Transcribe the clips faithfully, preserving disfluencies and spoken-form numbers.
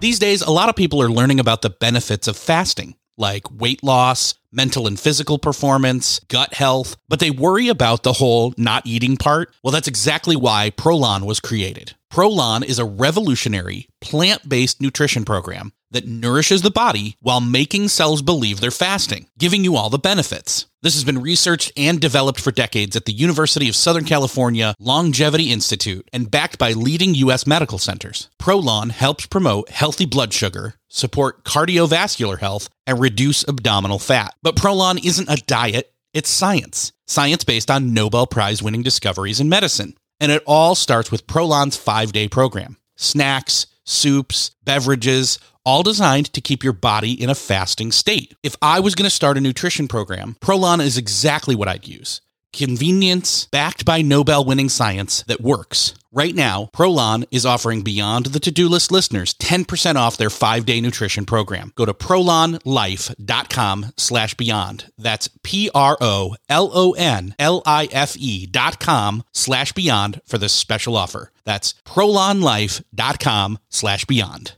These days, a lot of people are learning about the benefits of fasting, like weight loss, mental and physical performance, gut health, but they worry about the whole not eating part. Well, that's exactly why ProLon was created. ProLon is a revolutionary plant-based nutrition program that nourishes the body while making cells believe they're fasting, giving you all the benefits. This has been researched and developed for decades at the University of Southern California Longevity Institute and backed by leading U S medical centers. ProLon helps promote healthy blood sugar, support cardiovascular health, and reduce abdominal fat. But ProLon isn't a diet, it's science. Science based on Nobel Prize-winning discoveries in medicine. And it all starts with ProLon's five-day program. Snacks, soups, beverages, all designed to keep your body in a fasting state. If I was going to start a nutrition program, ProLon is exactly what I'd use. Convenience, backed by Nobel-winning science that works. Right now, ProLon is offering Beyond the To-Do List listeners ten percent off their five-day nutrition program. Go to ProlonLife.com slash beyond. That's P-R-O-L-O-N-L-I-F-E dot com slash beyond for this special offer. That's ProlonLife.com slash beyond.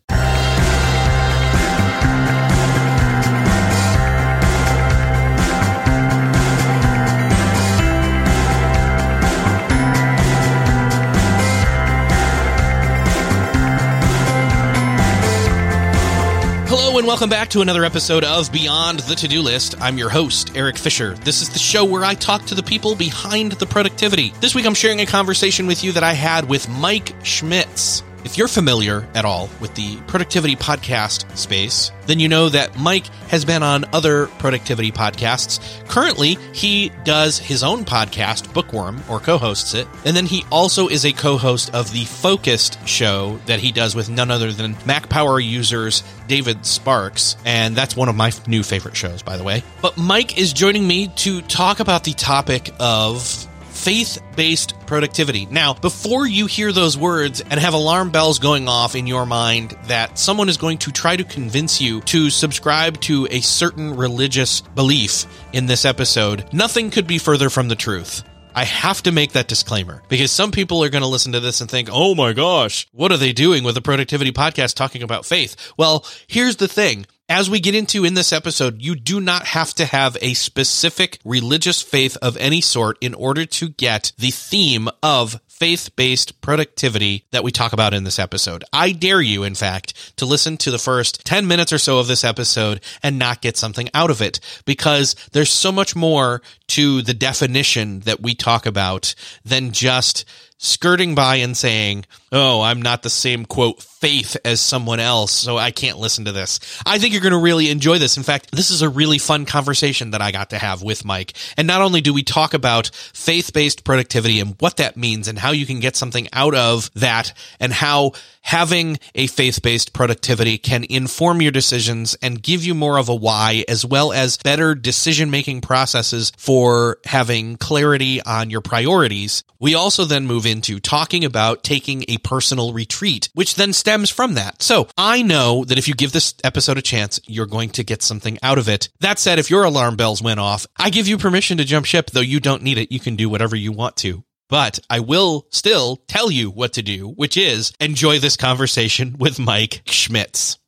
Hello and welcome back to another episode of Beyond the To-Do List. I'm your host, Eric Fisher. This is the show where I talk to the people behind the productivity. This week I'm sharing a conversation with you that I had with Mike Schmitz. If you're familiar at all with the productivity podcast space, then you know that Mike has been on other productivity podcasts. Currently, he does his own podcast, Bookworm, or co-hosts it. And then he also is a co-host of the Focused show that he does with none other than Mac Power Users, David Sparks. And that's one of my new favorite shows, by the way. But Mike is joining me to talk about the topic of faith-based productivity. Now, before you hear those words and have alarm bells going off in your mind that someone is going to try to convince you to subscribe to a certain religious belief in this episode, nothing could be further from the truth. I have to make that disclaimer because some people are going to listen to this and think, oh my gosh, what are they doing with a productivity podcast talking about faith? Well, here's the thing. As we get into in this episode, you do not have to have a specific religious faith of any sort in order to get the theme of faith-based productivity that we talk about in this episode. I dare you, in fact, to listen to the first ten minutes or so of this episode and not get something out of it, because there's so much more to the definition that we talk about than just skirting by and saying, oh, I'm not the same, quote, faith as someone else, so I can't listen to this. I think you're going to really enjoy this. In fact, this is a really fun conversation that I got to have with Mike. And not only do we talk about faith-based productivity and what that means and how you can get something out of that and how having a faith-based productivity can inform your decisions and give you more of a why, as well as better decision-making processes for having clarity on your priorities. We also then move into talking about taking a personal retreat, which then stems from that. So I know that if you give this episode a chance, you're going to get something out of it. That said, if your alarm bells went off, I give you permission to jump ship, though you don't need it. You can do whatever you want to. But I will still tell you what to do, which is enjoy this conversation with Mike Schmitz.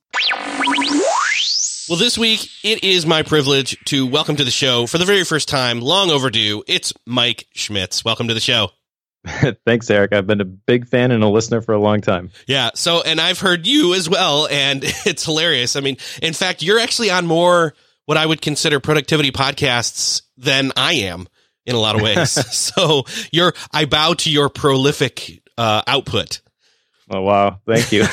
Well, this week, it is my privilege to welcome to the show for the very first time, long overdue, it's Mike Schmitz. Welcome to the show. Thanks, Eric. I've been a big fan and a listener for a long time. Yeah. So, and I've heard you as well, and it's hilarious. I mean, in fact, you're actually on more what I would consider productivity podcasts than I am in a lot of ways. So you're, I bow to your prolific uh, output. Oh, wow. Thank you.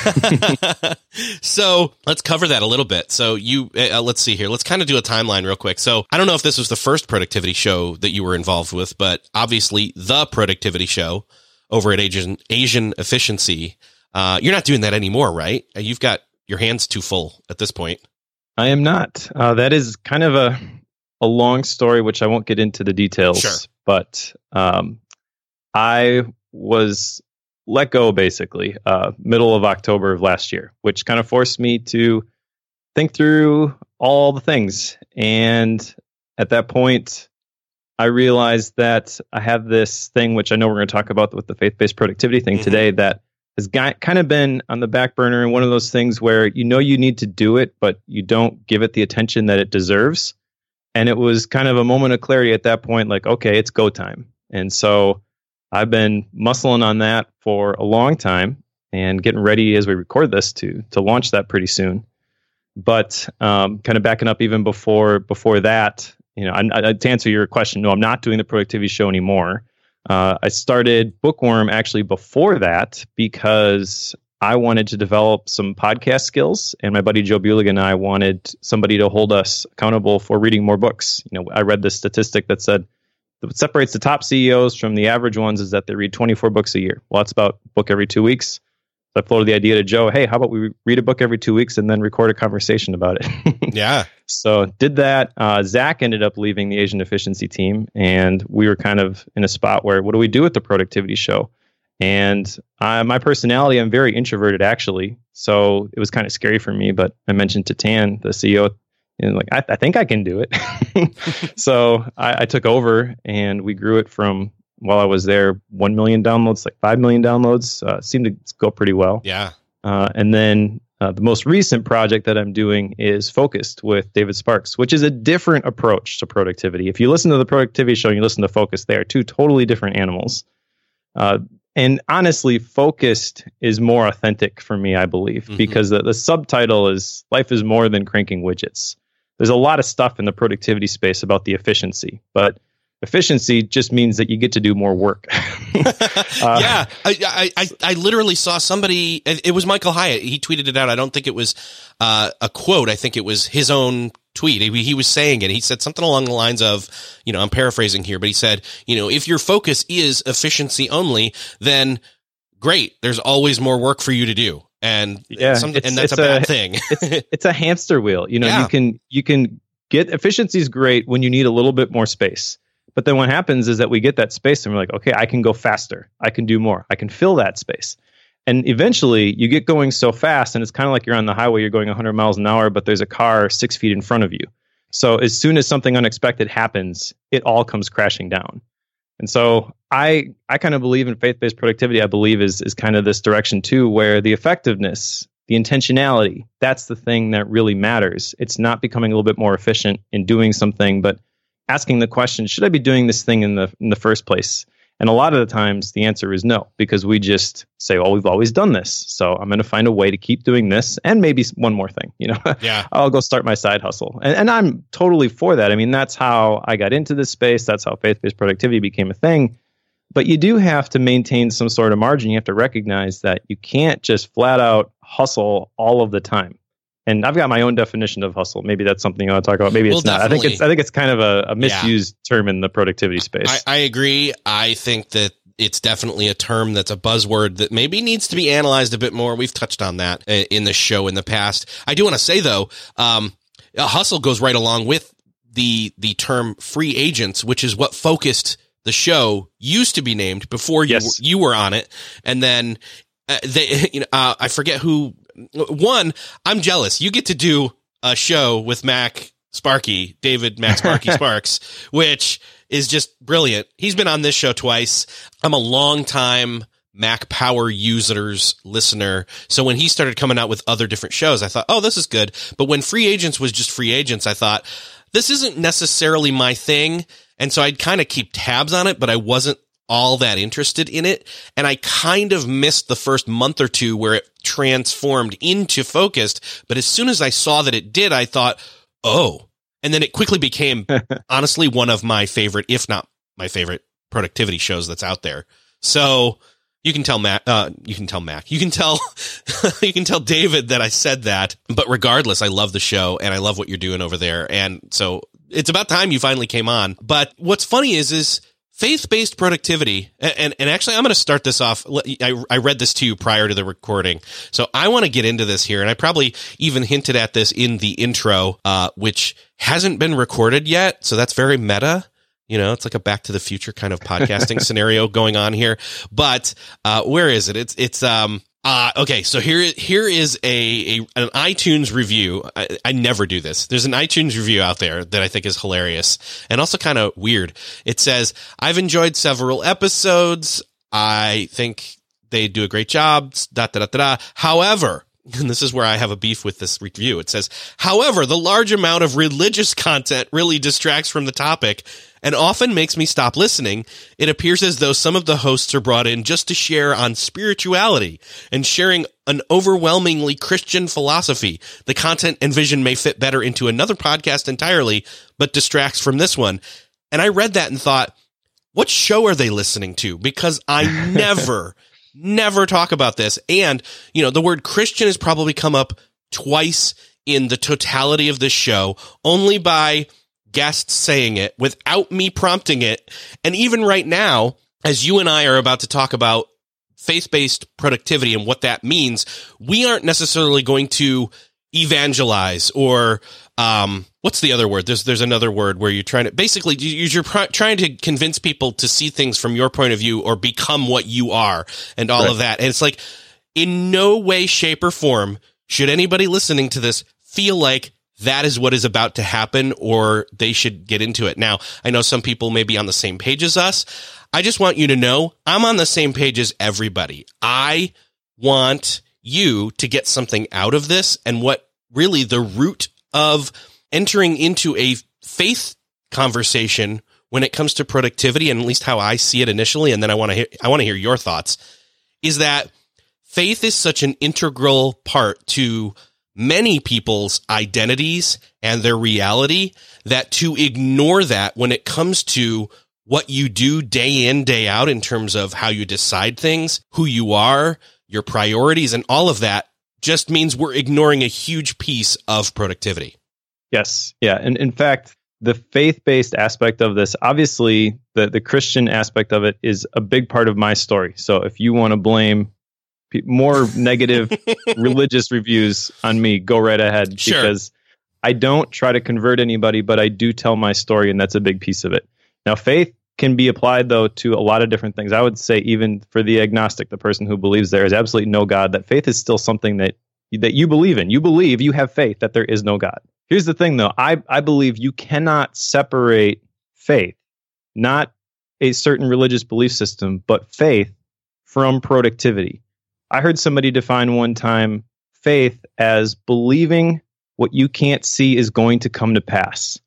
So let's cover that a little bit. So you, uh, let's see here. Let's kind of do a timeline real quick. So I don't know if this was the first productivity show that you were involved with, but obviously the productivity show over at Asian, Asian Efficiency. Uh, you're not doing that anymore, right? You've got your hands too full at this point. I am not. Uh, that is kind of a, a long story, which I won't get into the details, sure. but um, I was let go basically uh, middle of October of last year, which kind of forced me to think through all the things. And at that point, I realized that I have this thing, which I know we're going to talk about with the faith-based productivity thing mm-hmm. today, that has got, kind of been on the back burner, and one of those things where you know you need to do it, but you don't give it the attention that it deserves. And it was kind of a moment of clarity at that point, like, okay, it's go time. And so I've been muscling on that for a long time and getting ready as we record this to to launch that pretty soon. But um, kind of backing up even before before that, you know, I, I, to answer your question, no, I'm not doing the productivity show anymore. Uh, I started Bookworm actually before that because I wanted to develop some podcast skills, and my buddy Joe Buehlig and I wanted somebody to hold us accountable for reading more books. You know, I read this statistic that said what separates the top C E Os from the average ones is that they read twenty-four books a year. Well, that's about a book every two weeks. So I floated the idea to Joe, hey, how about we read a book every two weeks and then record a conversation about it? Yeah. So did that. Uh, Zach ended up leaving the Asian Efficiency team, and we were kind of in a spot where, what do we do with the productivity show? And uh, my personality, I'm very introverted, actually. So it was kind of scary for me, but I mentioned to Tan, the C E O, and like, I, I think I can do it. So I, I took over, and we grew it from, while I was there, one million downloads, like five million downloads, uh, seemed to go pretty well. Yeah. Uh, and then uh, the most recent project that I'm doing is Focused with David Sparks, which is a different approach to productivity. If you listen to the productivity show and you listen to Focused, they are two totally different animals. Uh, and honestly, Focused is more authentic for me, I believe, mm-hmm. because the, the subtitle is Life is More Than Cranking Widgets. There's a lot of stuff in the productivity space about the efficiency, but efficiency just means that you get to do more work. uh, yeah, I, I I literally saw somebody, it was Michael Hyatt, he tweeted it out. I don't think it was uh, a quote. I think it was his own tweet. He, he was saying it. He said something along the lines of, you know, I'm paraphrasing here, but he said, you know, if your focus is efficiency only, then great, there's always more work for you to do. And, yeah, some, and that's a bad a, thing. it's, it's a hamster wheel. You know, yeah. you can you can get, efficiency is great when you need a little bit more space. But then what happens is that we get that space and we're like, okay, I can go faster. I can do more. I can fill that space. And eventually you get going so fast, and it's kind of like you're on the highway, you're going one hundred miles an hour, but there's a car six feet in front of you. So as soon as something unexpected happens, it all comes crashing down. And so I I kind of believe in faith-based productivity, I believe, is is kind of this direction too, where the effectiveness, the intentionality, that's the thing that really matters. It's not becoming a little bit more efficient in doing something, but asking the question, should I be doing this thing in the in the first place? And a lot of the times the answer is no, because we just say, oh, we've always done this, so I'm going to find a way to keep doing this and maybe one more thing, you know, yeah. I'll go start my side hustle. And, and I'm totally for that. I mean, that's how I got into this space. That's how faith-based productivity became a thing. But you do have to maintain some sort of margin. You have to recognize that you can't just flat out hustle all of the time. And I've got my own definition of hustle. Maybe that's something you want to talk about. Maybe well, it's not. Definitely. I think it's I think it's kind of a, a misused yeah. term in the productivity space. I, I agree. I think that it's definitely a term that's a buzzword that maybe needs to be analyzed a bit more. We've touched on that in the show in the past. I do want to say, though, um, hustle goes right along with the the term free agents, which is what Focused, the show, used to be named before you, yes. you were on it. And then uh, they, you know, uh, I forget who. One, I'm jealous. You get to do a show with Mac Sparky, David Mac Sparky Sparks, which is just brilliant. He's been on this show twice. I'm a longtime Mac Power Users listener. So when he started coming out with other different shows, I thought, oh, this is good. But when Free Agents was just Free Agents, I thought, this isn't necessarily my thing. And so I'd kind of keep tabs on it, but I wasn't all that interested in it. And I kind of missed the first month or two where it transformed into Focused. But as soon as I saw that it did, I thought, oh, and then it quickly became honestly one of my favorite, if not my favorite productivity shows that's out there. So you can tell Mac, uh, you can tell Mac, you can tell, you can tell David that I said that, but regardless, I love the show and I love what you're doing over there. And so it's about time you finally came on. But what's funny is, is, faith-based productivity, and, and actually, I'm going to start this off. I, I read this to you prior to the recording, so I want to get into this here, and I probably even hinted at this in the intro, uh, which hasn't been recorded yet, so that's very meta. You know, it's like a Back to the Future kind of podcasting scenario going on here. But uh, where is it? It's it's um uh okay. So here here is a, a an iTunes review. I, I never do this. There's an iTunes review out there that I think is hilarious and also kind of weird. It says, I've enjoyed several episodes. I think they do a great job, da, da, da, da, da. However, and this is where I have a beef with this review. It says, however, the large amount of religious content really distracts from the topic and often makes me stop listening. It appears as though some of the hosts are brought in just to share on spirituality and sharing an overwhelmingly Christian philosophy. The content and vision may fit better into another podcast entirely, but distracts from this one. And I read that and thought, what show are they listening to? Because I never, never talk about this. And, you know, the word Christian has probably come up twice in the totality of this show, only by guests saying it without me prompting it. And even right now, as you and I are about to talk about faith-based productivity and what that means, we aren't necessarily going to evangelize or um, what's the other word? There's there's another word where you're trying to basically you're pr- trying to convince people to see things from your point of view or become what you are and all right. of that. And it's like, in no way, shape, or form should anybody listening to this feel like that is what is about to happen or they should get into it. Now, I know some people may be on the same page as us. I just want you to know I'm on the same page as everybody. I want you to get something out of this, and what really the root of entering into a faith conversation when it comes to productivity, and at least how I see it initially, and then I want to hear, I want to hear your thoughts, is that faith is such an integral part to many people's identities and their reality that to ignore that when it comes to what you do day in, day out in terms of how you decide things, who you are, your priorities, and all of that just means we're ignoring a huge piece of productivity. Yes. Yeah. And in fact, the faith-based aspect of this, obviously the, the Christian aspect of it is a big part of my story. So if you want to blame pe- more negative religious reviews on me, go right ahead. Sure. Because I don't try to convert anybody, but I do tell my story, and that's a big piece of it. Now, faith can be applied, though, to a lot of different things. I would say even for the agnostic, the person who believes there is absolutely no God, that faith is still something that that you believe in. You believe, you have faith that there is no God. Here's the thing, though. I, I believe you cannot separate faith, not a certain religious belief system, but faith from productivity. I heard somebody define one time faith as believing what you can't see is going to come to pass.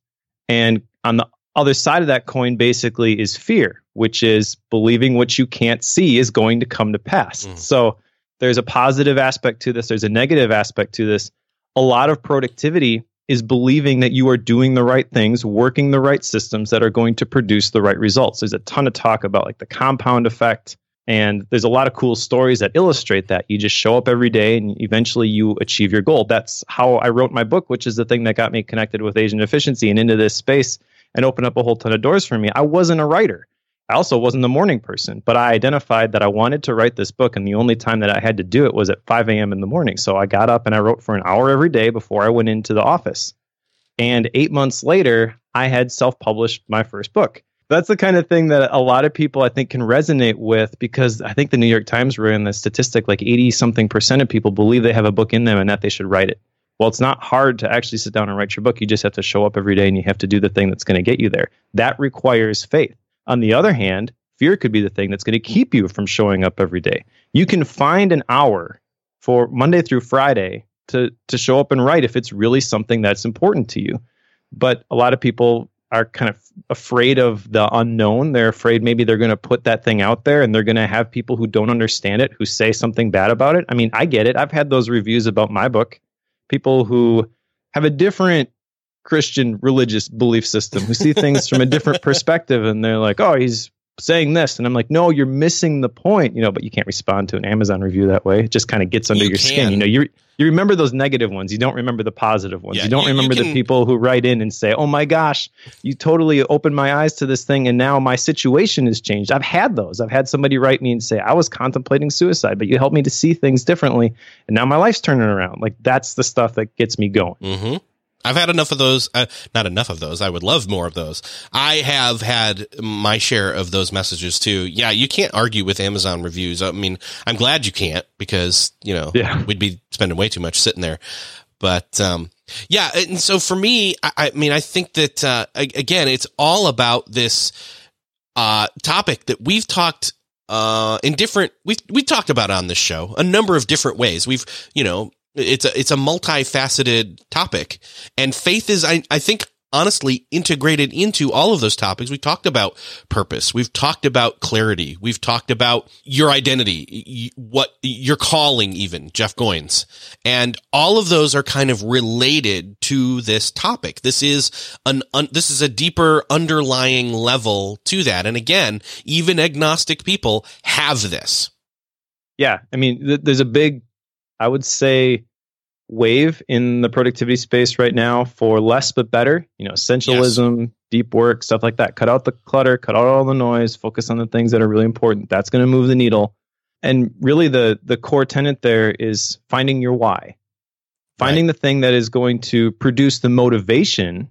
And on the other side of that coin basically is fear, which is believing what you can't see is going to come to pass. Mm. So there's a positive aspect to this. There's a negative aspect to this. A lot of productivity is believing that you are doing the right things, working the right systems that are going to produce the right results. There's a ton of talk about like the compound effect, and there's a lot of cool stories that illustrate that. You just show up every day and eventually you achieve your goal. That's how I wrote my book, which is the thing that got me connected with Asian Efficiency and into this space and opened up a whole ton of doors for me. I wasn't a writer. I also wasn't the morning person, but I identified that I wanted to write this book, and the only time that I had to do it was at five a.m. in the morning. So I got up and I wrote for an hour every day before I went into the office. And eight months later, I had self-published my first book. That's the kind of thing that a lot of people, I think, can resonate with, because I think the New York Times ran the statistic, like eighty-something percent of people believe they have a book in them and that they should write it. Well, it's not hard to actually sit down and write your book. You just have to show up every day and you have to do the thing that's going to get you there. That requires faith. On the other hand, fear could be the thing that's going to keep you from showing up every day. You can find an hour for Monday through Friday to, to show up and write if it's really something that's important to you. But a lot of people are kind of afraid of the unknown. They're afraid maybe they're going to put that thing out there and they're going to have people who don't understand it, who say something bad about it. I mean, I get it. I've had those reviews about my book. People who have a different Christian religious belief system, who see things from a different perspective, and they're like, oh, he's saying this. And I'm like, no, you're missing the point, you know, but you can't respond to an Amazon review that way. It just kind of gets under you your can. skin. You know, you you remember those negative ones. You don't remember the positive ones. Yeah, you don't you, remember you can, the people who write in and say, oh my gosh, you totally opened my eyes to this thing. And now my situation has changed. I've had those. I've had somebody write me and say, I was contemplating suicide, but you helped me to see things differently. And now my life's turning around. Like, that's the stuff that gets me going. Mm-hmm. I've had enough of those, uh, not enough of those. I would love more of those. I have had my share of those messages too. Yeah. You can't argue with Amazon reviews. I mean, I'm glad you can't, because, you know, yeah. we'd be spending way too much sitting there, but, um, yeah. And so for me, I, I mean, I think that, uh, again, it's all about this, uh, topic that we've talked uh, in different, we we talked about on this show a number of different ways. We've, you know, it's a, it's a multifaceted topic, and faith is, I, I think, honestly, integrated into all of those topics. We talked about purpose. We've talked about clarity. We've talked about your identity, what your calling, even Jeff Goins. And all of those are kind of related to this topic. This is an, un, this is a deeper underlying level to that. And again, even agnostic people have this. Yeah. I mean, th- there's a big, I would say, wave in the productivity space right now for less but better, you know, essentialism, yes. deep work, stuff like that. Cut out the clutter, cut out all the noise, focus on the things that are really important. That's going to move the needle. And really the the core tenet there is finding your why. Finding right. the thing that is going to produce the motivation.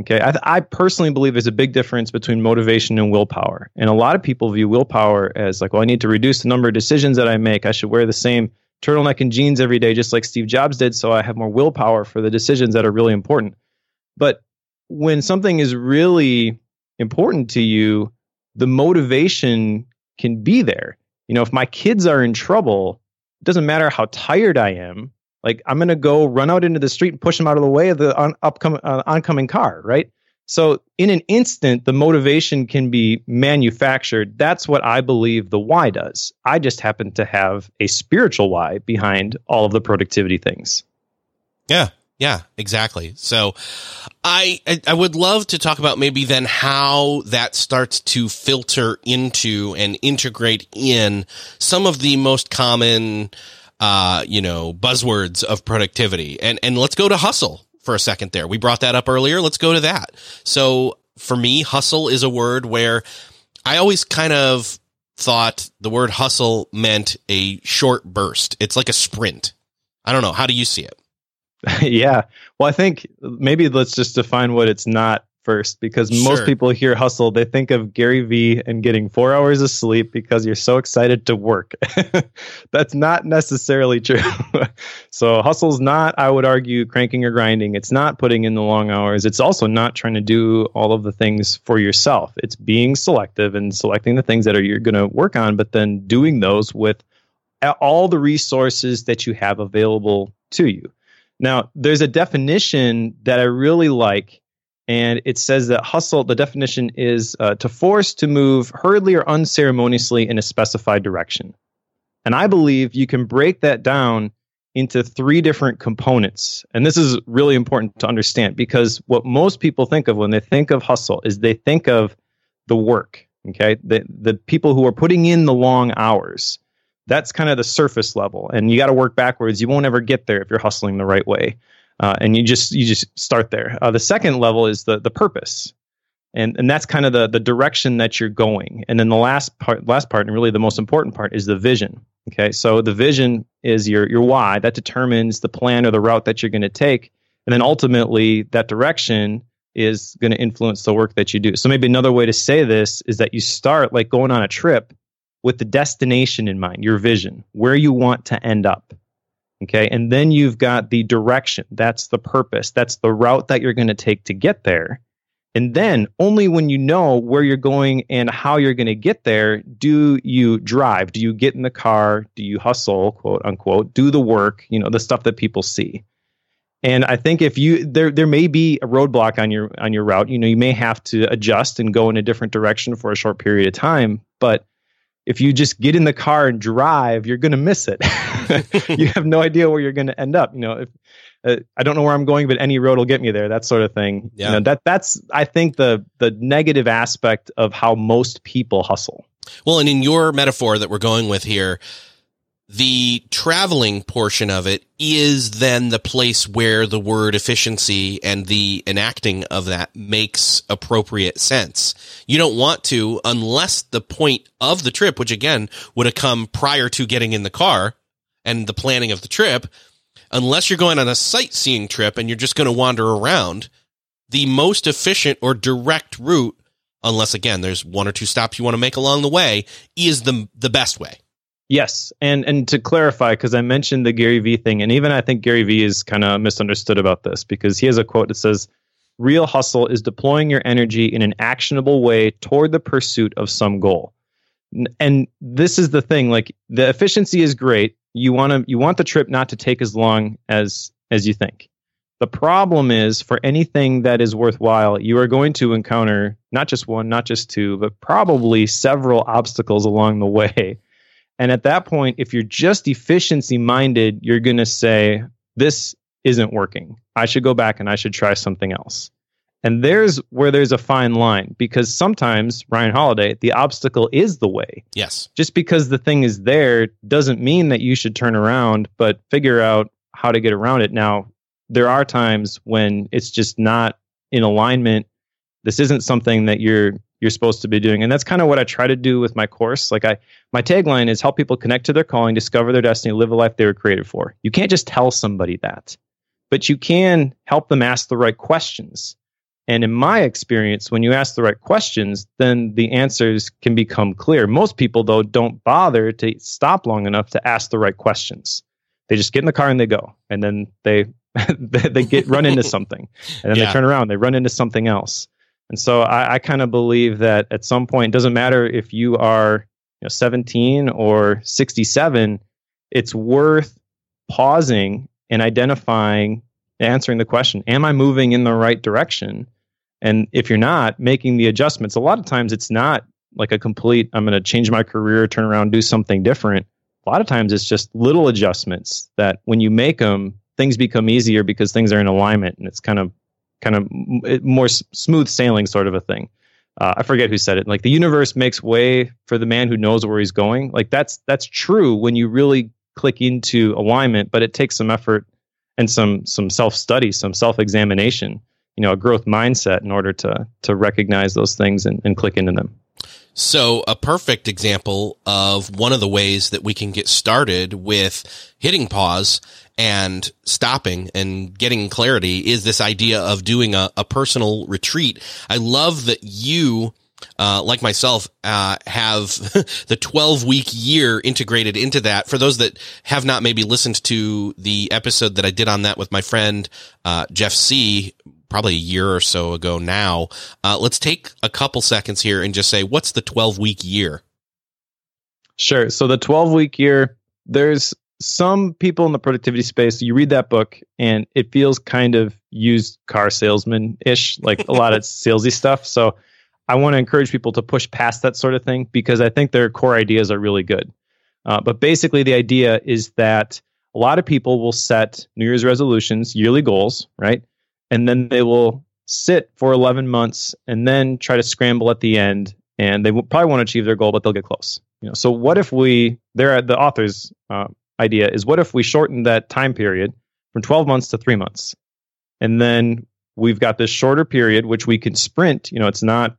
Okay. I, I personally believe there's a big difference between motivation and willpower. And a lot of people view willpower as like, well, I need to reduce the number of decisions that I make. I should wear the same turtleneck and jeans every day, just like Steve Jobs did, so I have more willpower for the decisions that are really important. But when something is really important to you, the motivation can be there. You know, if my kids are in trouble, it doesn't matter how tired I am. Like, I'm going to go run out into the street and push them out of the way of the on, upcoming, uh, oncoming car, right? So in an instant, the motivation can be manufactured. That's what I believe the why does. I just happen to have a spiritual why behind all of the productivity things. Yeah, yeah, exactly. So I I would love to talk about maybe then how that starts to filter into and integrate in some of the most common, uh, you know, buzzwords of productivity. And and let's go to hustle for a second there. We brought that up earlier. Let's go to that. So for me, hustle is a word where I always kind of thought the word hustle meant a short burst. It's like a sprint. I don't know. How do you see it? Yeah. Well, I think maybe let's just define what it's not first, because sure. most people hear hustle, they think of Gary Vee and getting four hours of sleep because you're so excited to work. That's not necessarily true. So hustle's not, I would argue, cranking or grinding. It's not putting in the long hours. It's also not trying to do all of the things for yourself. It's being selective and selecting the things that are you're going to work on, but then doing those with all the resources that you have available to you. Now, there's a definition that I really like. And it says that hustle, the definition is uh, to force to move hurriedly or unceremoniously in a specified direction. And I believe you can break that down into three different components. And this is really important to understand, because what most people think of when they think of hustle is they think of the work, okay? The, the people who are putting in the long hours. That's kind of the surface level. And you got to work backwards. You won't ever get there if you're hustling the right way. Uh, and you just you just start there. Uh, the second level is the the purpose, and and that's kind of the the direction that you're going. And then the last part, last part, and really the most important part, is the vision. Okay, so the vision is your your why. That determines the plan or the route that you're going to take, and then ultimately that direction is going to influence the work that you do. So maybe another way to say this is that you start like going on a trip with the destination in mind, your vision, where you want to end up. Okay, and then you've got the direction. That's the purpose. That's the route that you're going to take to get there. And then only when you know where you're going and how you're going to get there, do you drive? Do you get in the car? Do you hustle, quote unquote, do the work, you know, the stuff that people see. And I think if you there there may be a roadblock on your on your route, you know, you may have to adjust and go in a different direction for a short period of time, but if you just get in the car and drive, you're going to miss it. You have no idea where you're going to end up. You know, if uh, I don't know where I'm going, but any road will get me there. That sort of thing. Yeah. You know, that that's I think the the negative aspect of how most people hustle. Well, and in your metaphor that we're going with here, the traveling portion of it is then the place where the word efficiency and the enacting of that makes appropriate sense. You don't want to, unless the point of the trip, which again would have come prior to getting in the car and the planning of the trip, unless you're going on a sightseeing trip and you're just going to wander around, the most efficient or direct route, unless again there's one or two stops you want to make along the way, is the the best way. Yes. And and to clarify, because I mentioned the Gary Vee thing, and even I think Gary Vee is kind of misunderstood about this, because he has a quote that says, "Real hustle is deploying your energy in an actionable way toward the pursuit of some goal." And this is the thing, like the efficiency is great. You want to, you want the trip not to take as long as, as you think. The problem is, for anything that is worthwhile, you are going to encounter not just one, not just two, but probably several obstacles along the way. And at that point, if you're just efficiency minded, you're going to say, this isn't working. I should go back and I should try something else. And there's where there's a fine line, because sometimes, Ryan Holiday, the obstacle is the way. Yes. Just because the thing is there doesn't mean that you should turn around, but figure out how to get around it. Now, there are times when it's just not in alignment. This isn't something that you're you're supposed to be doing. And that's kind of what I try to do with my course. Like I, my tagline is help people connect to their calling, discover their destiny, live a life they were created for. You can't just tell somebody that, but you can help them ask the right questions. And in my experience, when you ask the right questions, then the answers can become clear. Most people, though, don't bother to stop long enough to ask the right questions. They just get in the car and they go, and then they they get run into something, and then yeah. they turn around, they run into something else. And so I, I kind of believe that at some point, it doesn't matter if you are you know, seventeen or sixty-seven, it's worth pausing and identifying, answering the question, am I moving in the right direction? And if you're not, making the adjustments. A lot of times it's not like a complete, I'm going to change my career, turn around, do something different. A lot of times it's just little adjustments that when you make them, things become easier because things are in alignment, and it's kind of kind of more smooth sailing sort of a thing. Uh, I forget who said it. Like the universe makes way for the man who knows where he's going. Like that's that's true when you really click into alignment, but it takes some effort and some some self-study, some self-examination, you know, a growth mindset in order to to recognize those things and, and click into them. So a perfect example of one of the ways that we can get started with hitting pause and stopping and getting clarity is this idea of doing a, a personal retreat. I love that you, uh, like myself, uh, have the twelve-week year integrated into that. For those that have not maybe listened to the episode that I did on that with my friend uh, Jeff C., probably a year or so ago now. Uh, let's take a couple seconds here and just say, what's the twelve-week year? Sure. So the twelve-week year, there's some people in the productivity space, you read that book, and it feels kind of used car salesman-ish, like a lot of salesy stuff. So I want to encourage people to push past that sort of thing, because I think their core ideas are really good. Uh, but basically, the idea is that a lot of people will set New Year's resolutions, yearly goals, right? And then they will sit for eleven months and then try to scramble at the end. And they will probably won't achieve their goal, but they'll get close. You know, so what if we, there are the author's uh, idea is what if we shorten that time period from twelve months to three months? And then we've got this shorter period, which we can sprint. You know, it's not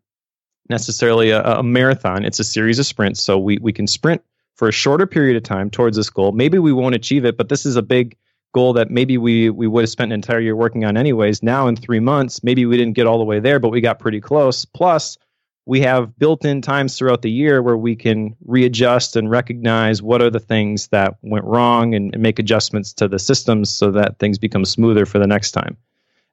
necessarily a, a marathon. It's a series of sprints. So we, we can sprint for a shorter period of time towards this goal. Maybe we won't achieve it, but this is a big goal that maybe we we would have spent an entire year working on anyways. Now in three months, maybe we didn't get all the way there, but we got pretty close. Plus, we have built-in times throughout the year where we can readjust and recognize what are the things that went wrong and, and make adjustments to the systems so that things become smoother for the next time.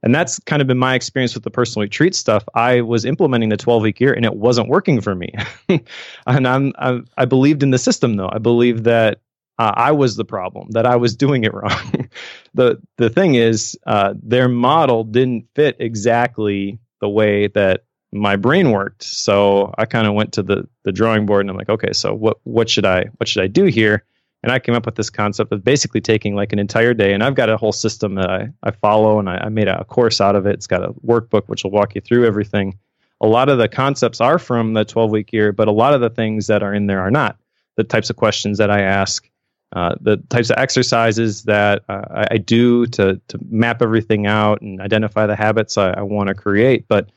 And that's kind of been my experience with the personal retreat stuff. I was implementing the twelve-week year, and it wasn't working for me. And I'm, I'm I believed in the system, though. I believed that Uh, I was the problem, that I was doing it wrong. the The thing is, uh, their model didn't fit exactly the way that my brain worked. So I kind of went to the the drawing board, and I'm like, okay, so what what should I what should I do here? And I came up with this concept of basically taking like an entire day, and I've got a whole system that I I follow, and I, I made a course out of it. It's got a workbook which will walk you through everything. A lot of the concepts are from the twelve-week year, but a lot of the things that are in there are not. The types of questions that I ask. Uh, the types of exercises that uh, I, I do to to map everything out and identify the habits I, I want to create. But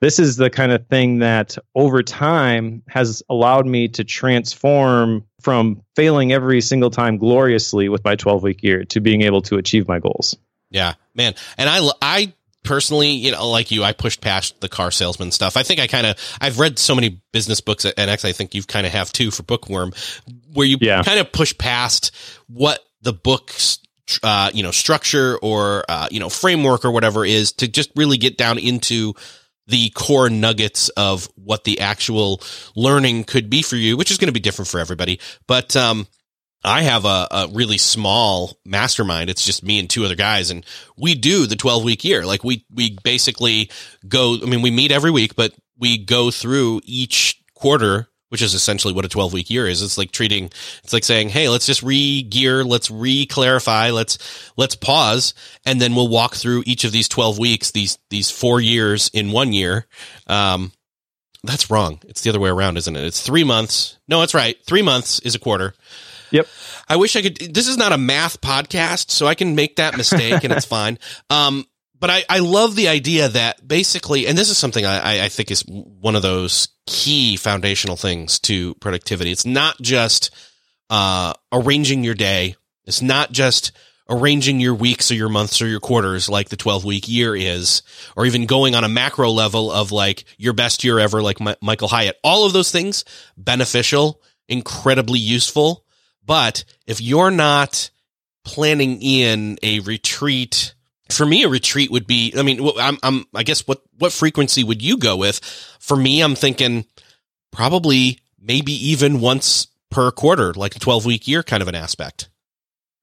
this is the kind of thing that over time has allowed me to transform from failing every single time gloriously with my twelve-week year to being able to achieve my goals. Yeah, man. And I, I personally, you know, like you, I pushed past the car salesman stuff. I think I kind of, I've read so many business books, and actually I think you've kind of have too for Bookworm, where you yeah. kind of push past what the book's, uh, you know, structure or, uh, you know, framework or whatever is to just really get down into the core nuggets of what the actual learning could be for you, which is going to be different for everybody. But um, I have a, a really small mastermind. It's just me and two other guys, and we do the twelve-week year. Like we we basically go – I mean, we meet every week, but we go through each quarter, which is essentially what a twelve-week year is. It's like treating – it's like saying, hey, let's just re-gear, let's re-clarify, let's let's pause, and then we'll walk through each of these twelve weeks, these these four years in one year. Um, that's wrong. It's the other way around, isn't it? It's three months. No, that's right. Three months is a quarter. Yep. I wish I could – this is not a math podcast, so I can make that mistake, and it's fine. Um But I, I love the idea that basically, and this is something I, I think is one of those key foundational things to productivity. It's not just uh, arranging your day. It's not just arranging your weeks or your months or your quarters like the twelve-week year is, or even going on a macro level of like your best year ever, like my, Michael Hyatt. All of those things, beneficial, incredibly useful. But if you're not planning in a retreat, for me, a retreat would be, I mean, I'm, I'm, I guess what, what frequency would you go with? For me, I'm thinking probably maybe even once per quarter, like a twelve-week year kind of an aspect.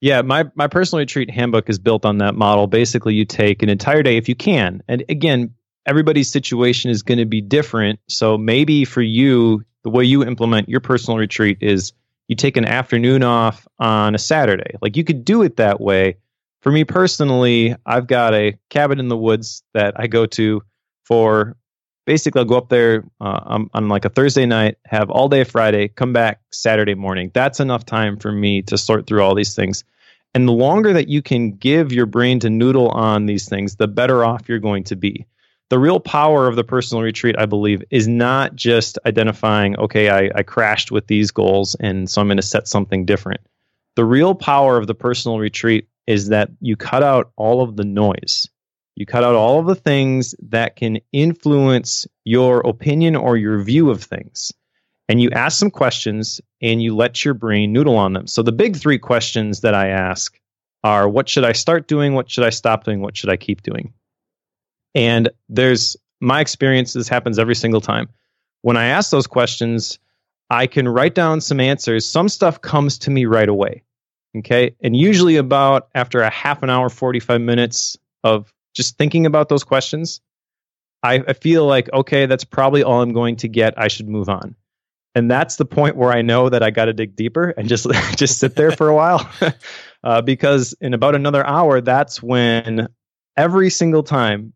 Yeah, my, my personal retreat handbook is built on that model. Basically, you take an entire day if you can. And again, everybody's situation is going to be different. So maybe for you, the way you implement your personal retreat is you take an afternoon off on a Saturday. Like you could do it that way. For me personally, I've got a cabin in the woods that I go to for basically I'll go up there uh, on, on like a Thursday night, have all day Friday, come back Saturday morning. That's enough time for me to sort through all these things. And the longer that you can give your brain to noodle on these things, the better off you're going to be. The real power of the personal retreat, I believe, is not just identifying, okay, I, I crashed with these goals and so I'm going to set something different. The real power of the personal retreat is that you cut out all of the noise. You cut out all of the things that can influence your opinion or your view of things. And you ask some questions and you let your brain noodle on them. So the big three questions that I ask are, what should I start doing? What should I stop doing? What should I keep doing? And there's my experience, this happens every single time. When I ask those questions, I can write down some answers. Some stuff comes to me right away. Okay. And usually about after a half an hour, forty-five minutes of just thinking about those questions, I, I feel like, okay, that's probably all I'm going to get. I should move on. And that's the point where I know that I got to dig deeper and just, just sit there for a while. uh, because in about another hour, that's when every single time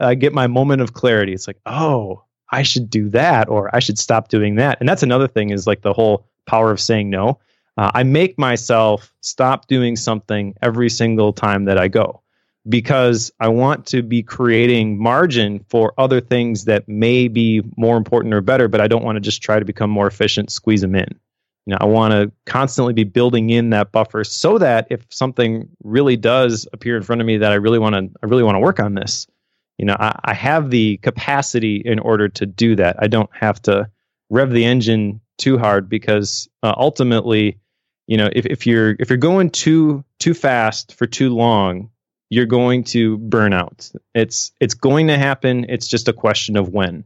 I get my moment of clarity. It's like, oh, I should do that, or I should stop doing that. And that's another thing is like the whole power of saying no. Uh, I make myself stop doing something every single time that I go because I want to be creating margin for other things that may be more important or better, but I don't want to just try to become more efficient, squeeze them in. You know, I want to constantly be building in that buffer so that if something really does appear in front of me that I really want to, I really want to work on this, you know, I, I have the capacity in order to do that. I don't have to rev the engine too hard because uh, ultimately, you know, if, if you're if you're going too too fast for too long, you're going to burn out. It's it's going to happen. It's just a question of when.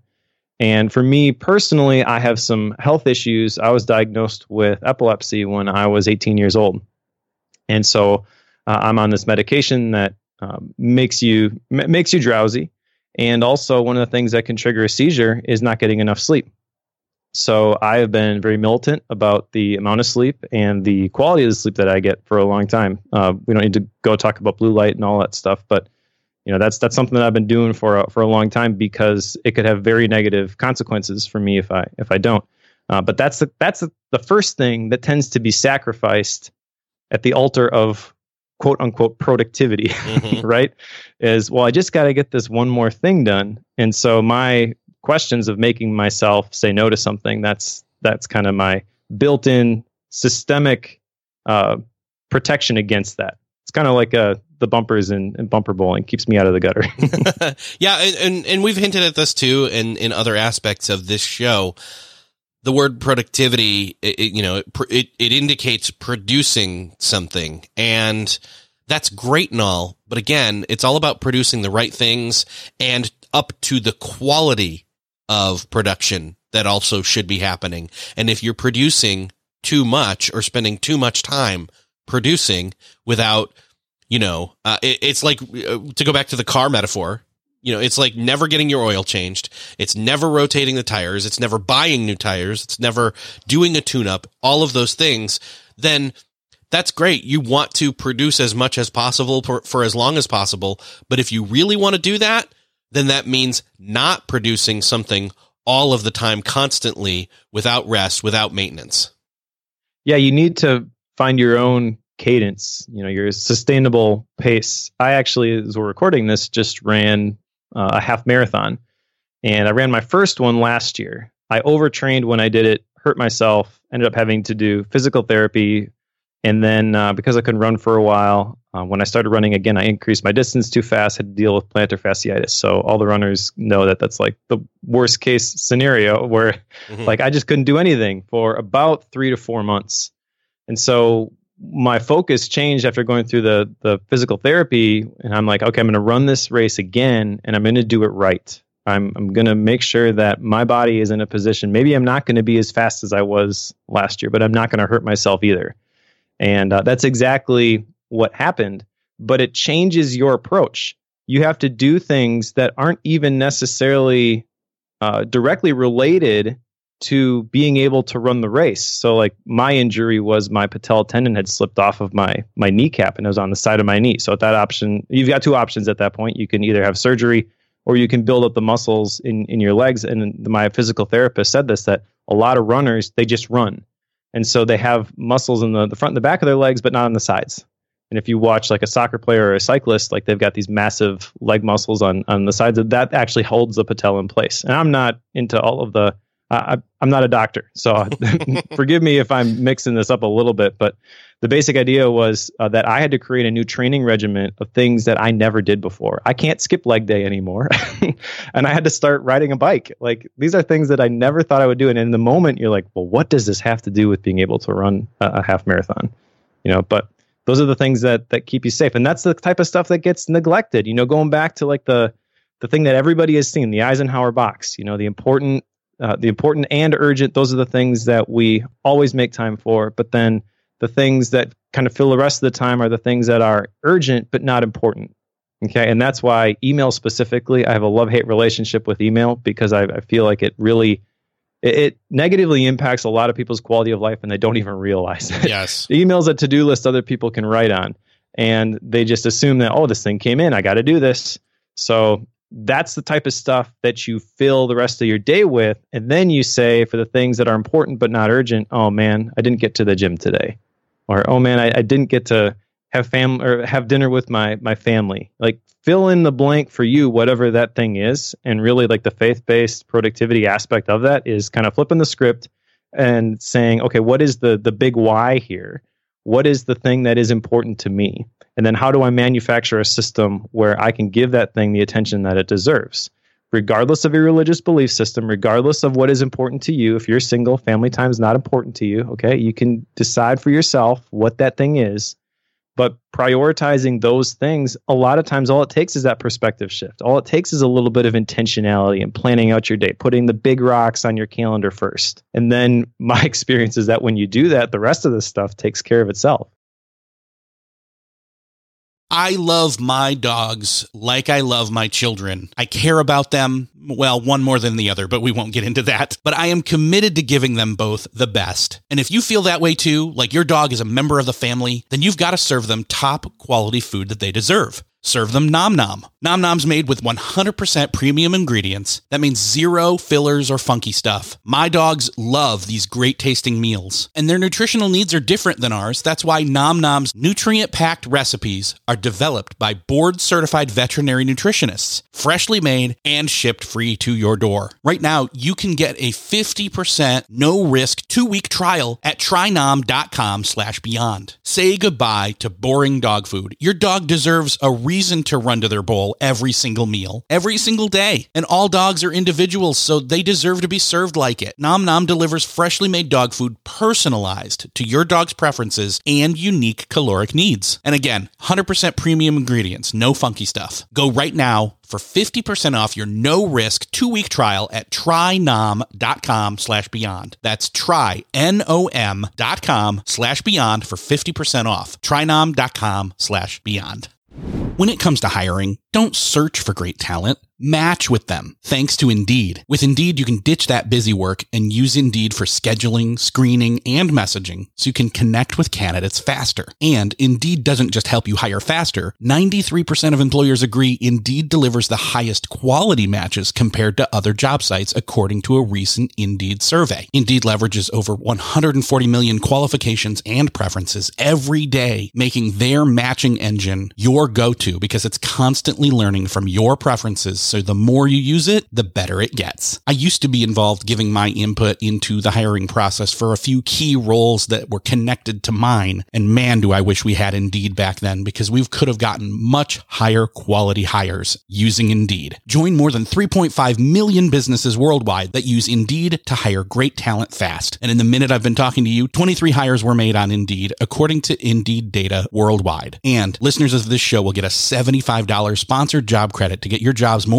And for me personally, I have some health issues. I was diagnosed with epilepsy when I was eighteen years old, and so uh, I'm on this medication that um, makes you m- makes you drowsy. And also, one of the things that can trigger a seizure is not getting enough sleep. So I have been very militant about the amount of sleep and the quality of the sleep that I get for a long time. Uh, we don't need to go talk about blue light and all that stuff, but you know that's that's something that I've been doing for a, for a long time because it could have very negative consequences for me if I if I don't. Uh, but that's the, that's the, the first thing that tends to be sacrificed at the altar of quote unquote productivity, mm-hmm. right? Is well, I just got to get this one more thing done, and so my questions of making myself say no to something, that's that's kind of my built-in systemic uh, protection against that. It's kind of like uh, the bumpers in, in bumper bowling, keeps me out of the gutter. Yeah, and, and, and we've hinted at this too in, in other aspects of this show. The word productivity, it, it, you know, it, it indicates producing something, and that's great and all, but again, it's all about producing the right things. And up to the quality of production that also should be happening. And if you're producing too much or spending too much time producing without, you know, uh, it, it's like uh, to go back to the car metaphor, you know, it's like never getting your oil changed. It's never rotating the tires. It's never buying new tires. It's never doing a tune up, all of those things. Then that's great. You want to produce as much as possible for, for as long as possible. But if you really want to do that, then that means not producing something all of the time, constantly, without rest, without maintenance. Yeah, you need to find your own cadence, you know, your sustainable pace. I actually, as we're recording this, just ran uh, a half marathon, and I ran my first one last year. I overtrained when I did it, hurt myself, ended up having to do physical therapy, and then uh, because I couldn't run for a while, uh, when I started running again, I increased my distance too fast, had to deal with plantar fasciitis. So all the runners know that that's like the worst case scenario where mm-hmm. like I just couldn't do anything for about three to four months. And so my focus changed after going through the the physical therapy, and I'm like, okay, I'm going to run this race again, and I'm going to do it right. I'm I'm going to make sure that my body is in a position. Maybe I'm not going to be as fast as I was last year, but I'm not going to hurt myself either. And uh, that's exactly what happened, but it changes your approach. You have to do things that aren't even necessarily uh, directly related to being able to run the race. So like my injury was my patella tendon had slipped off of my my kneecap and it was on the side of my knee. So at that option, you've got two options at that point. You can either have surgery or you can build up the muscles in, in your legs. And my physical therapist said this, that a lot of runners, they just run. And so they have muscles in the, the front and the back of their legs, but not on the sides. And if you watch like a soccer player or a cyclist, like they've got these massive leg muscles on, on the sides of that actually holds the patella in place. And I'm not into all of the, uh, I, I'm not a doctor, so forgive me if I'm mixing this up a little bit. But the basic idea was uh, that I had to create a new training regimen of things that I never did before. I can't skip leg day anymore. And I had to start riding a bike. Like these are things that I never thought I would do. And in the moment you're like, well, what does this have to do with being able to run a, a half marathon? You know, but those are the things that, that keep you safe. And that's the type of stuff that gets neglected, you know, going back to like the, the thing that everybody has seen, the Eisenhower box, you know, the important Uh, the important and urgent, those are the things that we always make time for. But then the things that kind of fill the rest of the time are the things that are urgent, but not important. Okay. And that's why email specifically, I have a love-hate relationship with email because I, I feel like it really, it, it negatively impacts a lot of people's quality of life and they don't even realize it. Yes. The email's a to-do list other people can write on. And they just assume that, oh, this thing came in, I got to do this. So that's the type of stuff that you fill the rest of your day with. And then you say for the things that are important but not urgent, oh man, I didn't get to the gym today. Or, oh man, I, I didn't get to have family or have dinner with my, my family. Like fill in the blank for you, whatever that thing is. And really like the faith-based productivity aspect of that is kind of flipping the script and saying, okay, what is the the big why here? What is the thing that is important to me? And then how do I manufacture a system where I can give that thing the attention that it deserves? Regardless of your religious belief system, regardless of what is important to you, if you're single, family time is not important to you, okay? You can decide for yourself what that thing is. But prioritizing those things, a lot of times all it takes is that perspective shift. All it takes is a little bit of intentionality and planning out your day, putting the big rocks on your calendar first. And then my experience is that when you do that, the rest of this stuff takes care of itself. I love my dogs like I love my children. I care about them, well, one more than the other, but we won't get into that. But I am committed to giving them both the best. And if you feel that way too, like your dog is a member of the family, then you've got to serve them top quality food that they deserve. Serve them Nom Nom. Nom Nom's made with one hundred percent premium ingredients. That means zero fillers or funky stuff. My dogs love these great tasting meals, and their nutritional needs are different than ours. That's why Nom Nom's nutrient-packed recipes are developed by board-certified veterinary nutritionists, freshly made and shipped free to your door. Right now, you can get a fifty percent no-risk two-week trial at trynom.com slash beyond. Say goodbye to boring dog food. Your dog deserves a reason to run to their bowl every single meal, every single day. And all dogs are individuals, so they deserve to be served like it. Nom Nom delivers freshly made dog food personalized to your dog's preferences and unique caloric needs. And again, one hundred percent premium ingredients, no funky stuff. Go right now for fifty percent off your no-risk two-week trial at trynom.com slash beyond. That's try, N O M, dot com slash beyond for fifty percent off. Trynom.com slash beyond. When it comes to hiring, don't search for great talent. Match with them, thanks to Indeed. With Indeed, you can ditch that busy work and use Indeed for scheduling, screening, and messaging so you can connect with candidates faster. And Indeed doesn't just help you hire faster. ninety-three percent of employers agree Indeed delivers the highest quality matches compared to other job sites, according to a recent Indeed survey. Indeed leverages over one hundred forty million qualifications and preferences every day, making their matching engine your go-to because it's constantly learning from your preferences. So the more you use it, the better it gets. I used to be involved giving my input into the hiring process for a few key roles that were connected to mine. And man, do I wish we had Indeed back then, because we could have gotten much higher quality hires using Indeed. Join more than three point five million businesses worldwide that use Indeed to hire great talent fast. And in the minute I've been talking to you, twenty-three hires were made on Indeed, according to Indeed data worldwide. And listeners of this show will get a seventy-five dollars sponsored job credit to get your jobs more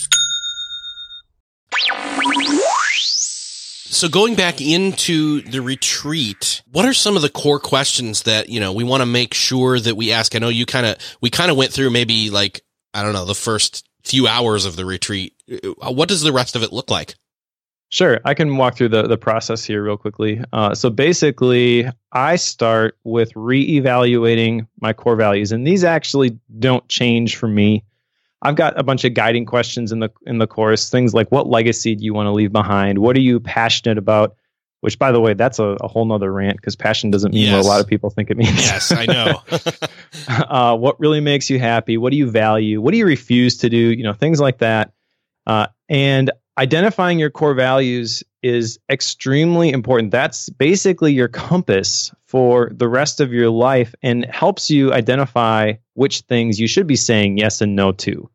So going back into the retreat, what are some of the core questions that, you know, we want to make sure that we ask? I know you kind of, we kind of went through maybe like, I don't know, the first few hours of the retreat. What does the rest of it look like? Sure. I can walk through the, the process here real quickly. Uh, so basically, I start with reevaluating my core values, and these actually don't change for me. I've got a bunch of guiding questions in the in the course, things like what legacy do you want to leave behind? What are you passionate about? Which, by the way, that's a, a whole nother rant, because passion doesn't mean yes. what a lot of people think it means. Yes, I know. uh, what really makes you happy? What do you value? What do you refuse to do? You know, things like that. Uh, and identifying your core values is extremely important. That's basically your compass for the rest of your life and helps you identify which things you should be saying yes and no to.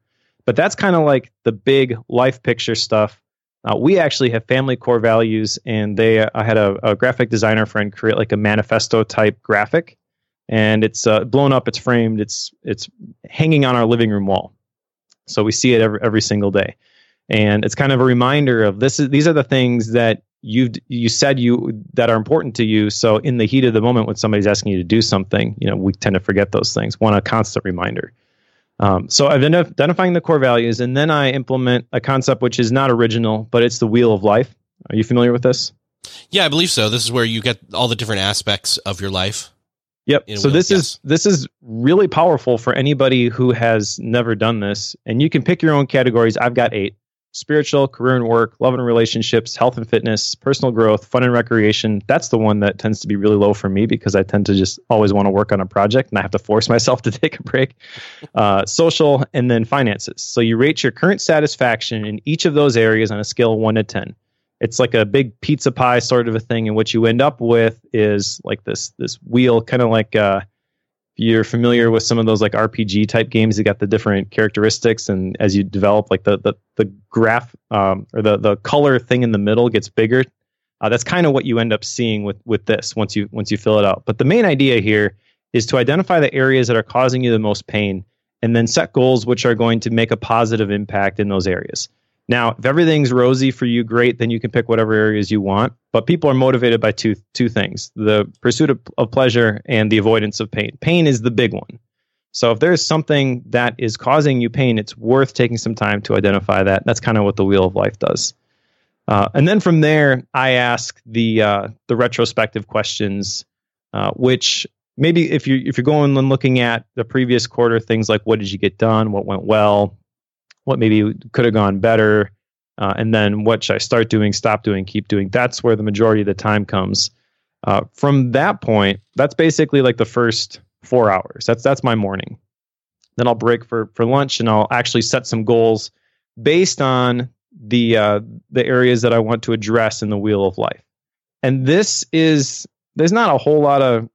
But that's kind of like the big life picture stuff. Uh, we actually have family core values, and they uh, I had a, a graphic designer friend create like a manifesto type graphic, and it's uh, blown up, it's framed, it's it's hanging on our living room wall. So we see it every every single day. And it's kind of a reminder of this is these are the things that you've you said you that are important to you. So in the heat of the moment, when somebody's asking you to do something, you know, we tend to forget those things. Want a constant reminder. Um, so I've been identifying the core values, and then I implement a concept which is not original, but it's the wheel of life. Are you familiar with this? Yeah, I believe so. This is where you get all the different aspects of your life. Yep. So this yes. is this is really powerful for anybody who has never done this. And you can pick your own categories. I've got eight. Spiritual, career and work, love and relationships, health and fitness, personal growth, fun and recreation. That's the one that tends to be really low for me, because I tend to just always want to work on a project and I have to force myself to take a break. Uh, social, and then finances. So you rate your current satisfaction in each of those areas on a scale of one to ten. It's like a big pizza pie sort of a thing, and what you end up with is like this this wheel, kind of like uh, you're familiar with some of those like R P G type games. You got the different characteristics, and as you develop, like the the the graph um, or the the color thing in the middle gets bigger. Uh, that's kind of what you end up seeing with with this once you once you fill it out. But the main idea here is to identify the areas that are causing you the most pain, and then set goals which are going to make a positive impact in those areas. Now, if everything's rosy for you, great, then you can pick whatever areas you want. But people are motivated by two two things, the pursuit of, of pleasure and the avoidance of pain. Pain is the big one. So if there's something that is causing you pain, it's worth taking some time to identify that. That's kind of what the Wheel of Life does. Uh, and then from there, I ask the uh, the retrospective questions, uh, which maybe if you if you're going and looking at the previous quarter, things like what did you get done, what went well, what maybe could have gone better, uh, and then what should I start doing, stop doing, keep doing. That's where the majority of the time comes. Uh, from that point, that's basically like the first four hours. That's that's my morning. Then I'll break for, for lunch, and I'll actually set some goals based on the uh, the areas that I want to address in the Wheel of Life. And this is, there's not a whole lot of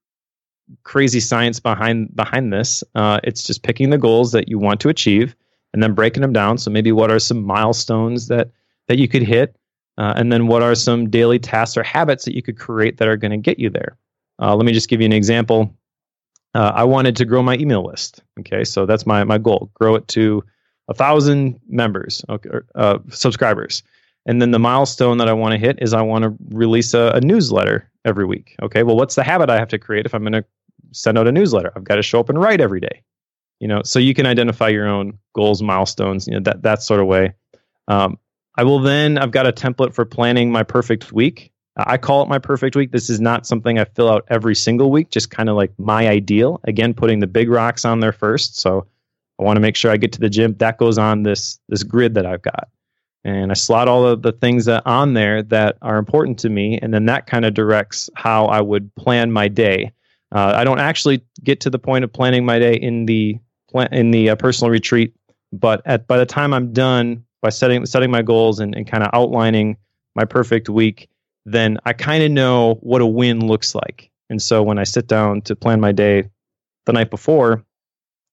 crazy science behind, behind this. Uh, it's just picking the goals that you want to achieve, and then breaking them down. So maybe what are some milestones that, that you could hit? Uh, and then what are some daily tasks or habits that you could create that are going to get you there? Uh, let me just give you an example. Uh, I wanted to grow my email list. Okay, so that's my my goal. Grow it to one thousand members, okay, or, uh, subscribers. And then the milestone that I want to hit is I want to release a, a newsletter every week. Okay, well, what's the habit I have to create if I'm going to send out a newsletter? I've got to show up and write every day. You know, so you can identify your own goals, milestones, you know, that that sort of way. Um, I will then, I've got a template for planning my perfect week. I call it my perfect week. This is not something I fill out every single week, just kind of like my ideal. Again, putting the big rocks on there first. So I want to make sure I get to the gym. That goes on this this grid that I've got. And I slot all of the things that on there that are important to me. And then that kind of directs how I would plan my day. Uh, I don't actually get to the point of planning my day in the in the uh, personal retreat, but at by the time I'm done by setting setting my goals and, and kind of outlining my perfect week, then I kind of know what a win looks like. And so when I sit down to plan my day the night before,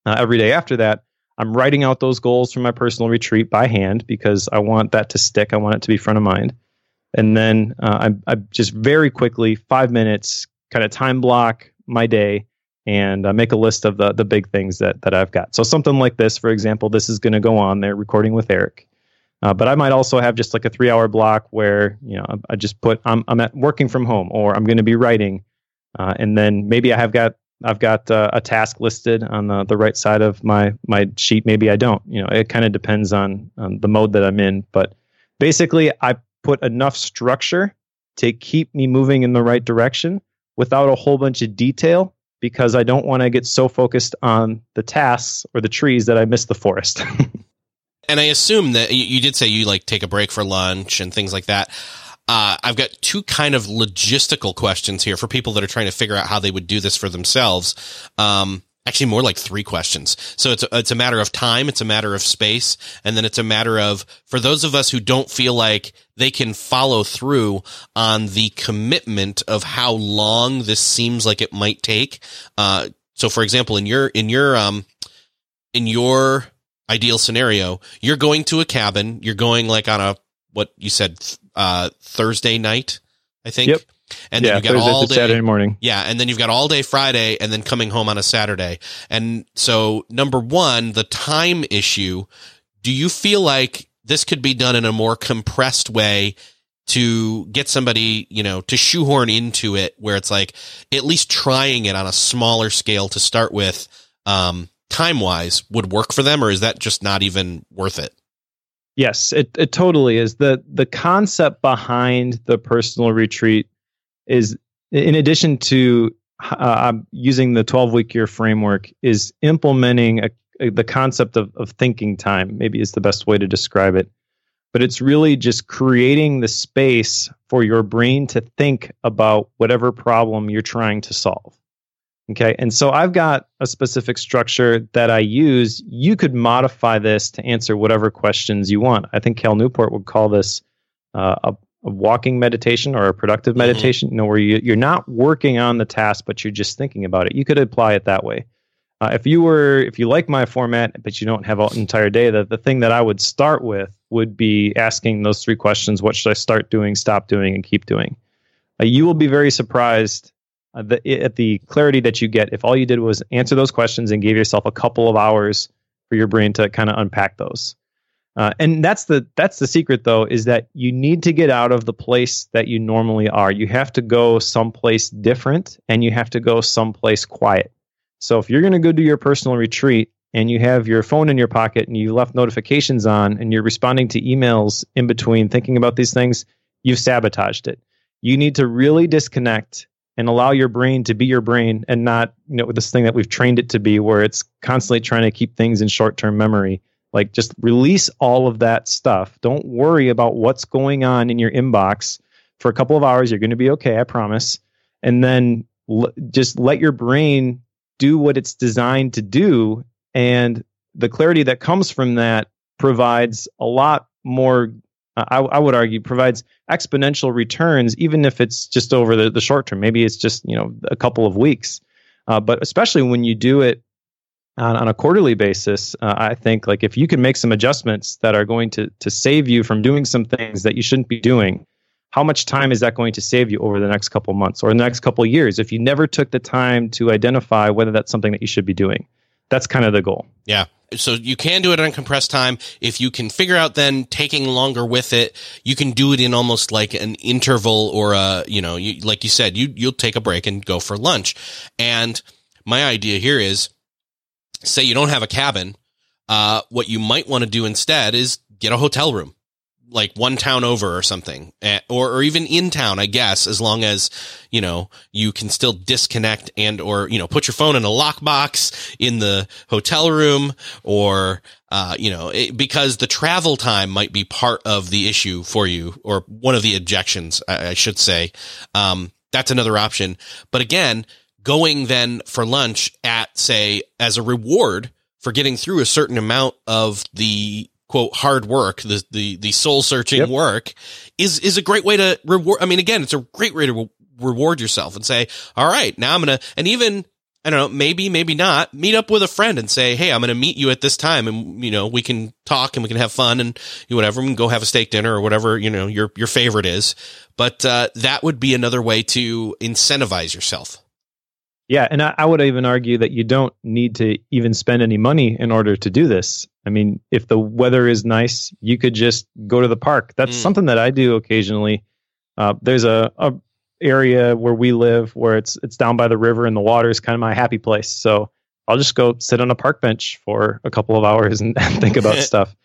uh, every day after that, I'm writing out those goals from my personal retreat by hand because I want that to stick. I want it to be front of mind. And then uh, I, I just very quickly, five minutes, kind of time block my day, and uh, make a list of the the big things that that I've got. So something like this, for example, this is going to go on there, Recording with Eric. Uh, but I might also have just like a three hour block where, you know, I, I just put I'm I'm at working from home, or I'm going to be writing, uh, and then maybe I have got I've got uh, a task listed on the the right side of my my sheet. Maybe I don't. You know, it kind of depends on um, the mode that I'm in. But basically, I put enough structure to keep me moving in the right direction without a whole bunch of detail, because I don't want to get so focused on the tasks or the trees that I miss the forest. And I assume that you, you did say you like take a break for lunch and things like that. Uh, I've got two kind of logistical questions here for people that are trying to figure out how they would do this for themselves. Um, actually, more like three questions. So it's a, it's a matter of time, it's a matter of space, and then it's a matter of, for those of us who don't feel like they can follow through on the commitment of how long this seems like it might take. Uh, so, for example, in your in your um, in your ideal scenario, you're going to a cabin. You're going like on a, what you said, uh, Thursday night, I think. Yep. And yeah, then you've got Thursday all day Saturday morning. Yeah, and then you've got all day Friday, and then coming home on a Saturday. And so, number one, the time issue. Do you feel like this could be done in a more compressed way to get somebody, you know, to shoehorn into it, where it's like at least trying it on a smaller scale to start with, um, time wise would work for them? Or is that just not even worth it? Yes, it, it totally is. The, the concept behind the personal retreat is, in addition to uh, using the twelve week year framework, is implementing a the concept of, of thinking time, maybe, is the best way to describe it. But it's really just creating the space for your brain to think about whatever problem you're trying to solve. Okay. And so I've got a specific structure that I use. You could modify this to answer whatever questions you want. I think Cal Newport would call this uh, a, a walking meditation or a productive meditation, mm-hmm. you know, where you, you're not working on the task, but you're just thinking about it. You could apply it that way. Uh, if you were, if you like my format, but you don't have an entire day, that the thing that I would start with would be asking those three questions: what should I start doing, stop doing, and keep doing? Uh, you will be very surprised uh, the, at the clarity that you get if all you did was answer those questions and gave yourself a couple of hours for your brain to kind of unpack those. Uh, and that's the that's the secret, though, is that you need to get out of the place that you normally are. You have to go someplace different, and you have to go someplace quiet. So if you're going to go do your personal retreat, and you have your phone in your pocket, and you left notifications on, and you're responding to emails in between thinking about these things, you've sabotaged it. You need to really disconnect and allow your brain to be your brain, and not, you know, this thing that we've trained it to be, where it's constantly trying to keep things in short-term memory. Like, just release all of that stuff. Don't worry about what's going on in your inbox for a couple of hours. You're going to be okay, I promise. And then l- just let your brain do what it's designed to do. And the clarity that comes from that provides a lot more, uh, I, I would argue, provides exponential returns, even if it's just over the, the short term. Maybe it's just, you know, a couple of weeks. Uh, but especially when you do it On, on a quarterly basis, uh, I think like if you can make some adjustments that are going to to save you from doing some things that you shouldn't be doing, how much time is that going to save you over the next couple months or the next couple years if you never took the time to identify whether that's something that you should be doing? That's kind of the goal. Yeah. So you can do it on compressed time. If you can figure out then taking longer with it, you can do it in almost like an interval or a, you know, you, like you said, you you'll take a break and go for lunch. And my idea here is, say you don't have a cabin, uh, what you might want to do instead is get a hotel room, like one town over or something, or or even in town, I guess, as long as, you know, you can still disconnect and, or, you know, put your phone in a lockbox in the hotel room or, uh, you know, it, because the travel time might be part of the issue for you, or one of the objections, I, I should say. Um, that's another option. But again, going then for lunch at, say, as a reward for getting through a certain amount of the quote hard work, the the, the soul searching yep. work is is a great way to reward. I mean, again, it's a great way to re- reward yourself and say, all right, now I'm going to, and even, I don't know, maybe, maybe not, meet up with a friend and say, hey, I'm going to meet you at this time. And, you know, we can talk and we can have fun and whatever, we can go have a steak dinner or whatever, you know, your, your favorite is. But uh, that would be another way to incentivize yourself. Yeah, and I, I would even argue that you don't need to even spend any money in order to do this. I mean, if the weather is nice, you could just go to the park. That's mm. something that I do occasionally. Uh, there's a, a area where we live where it's it's down by the river, and the water is kind of my happy place. So I'll just go sit on a park bench for a couple of hours and think about stuff.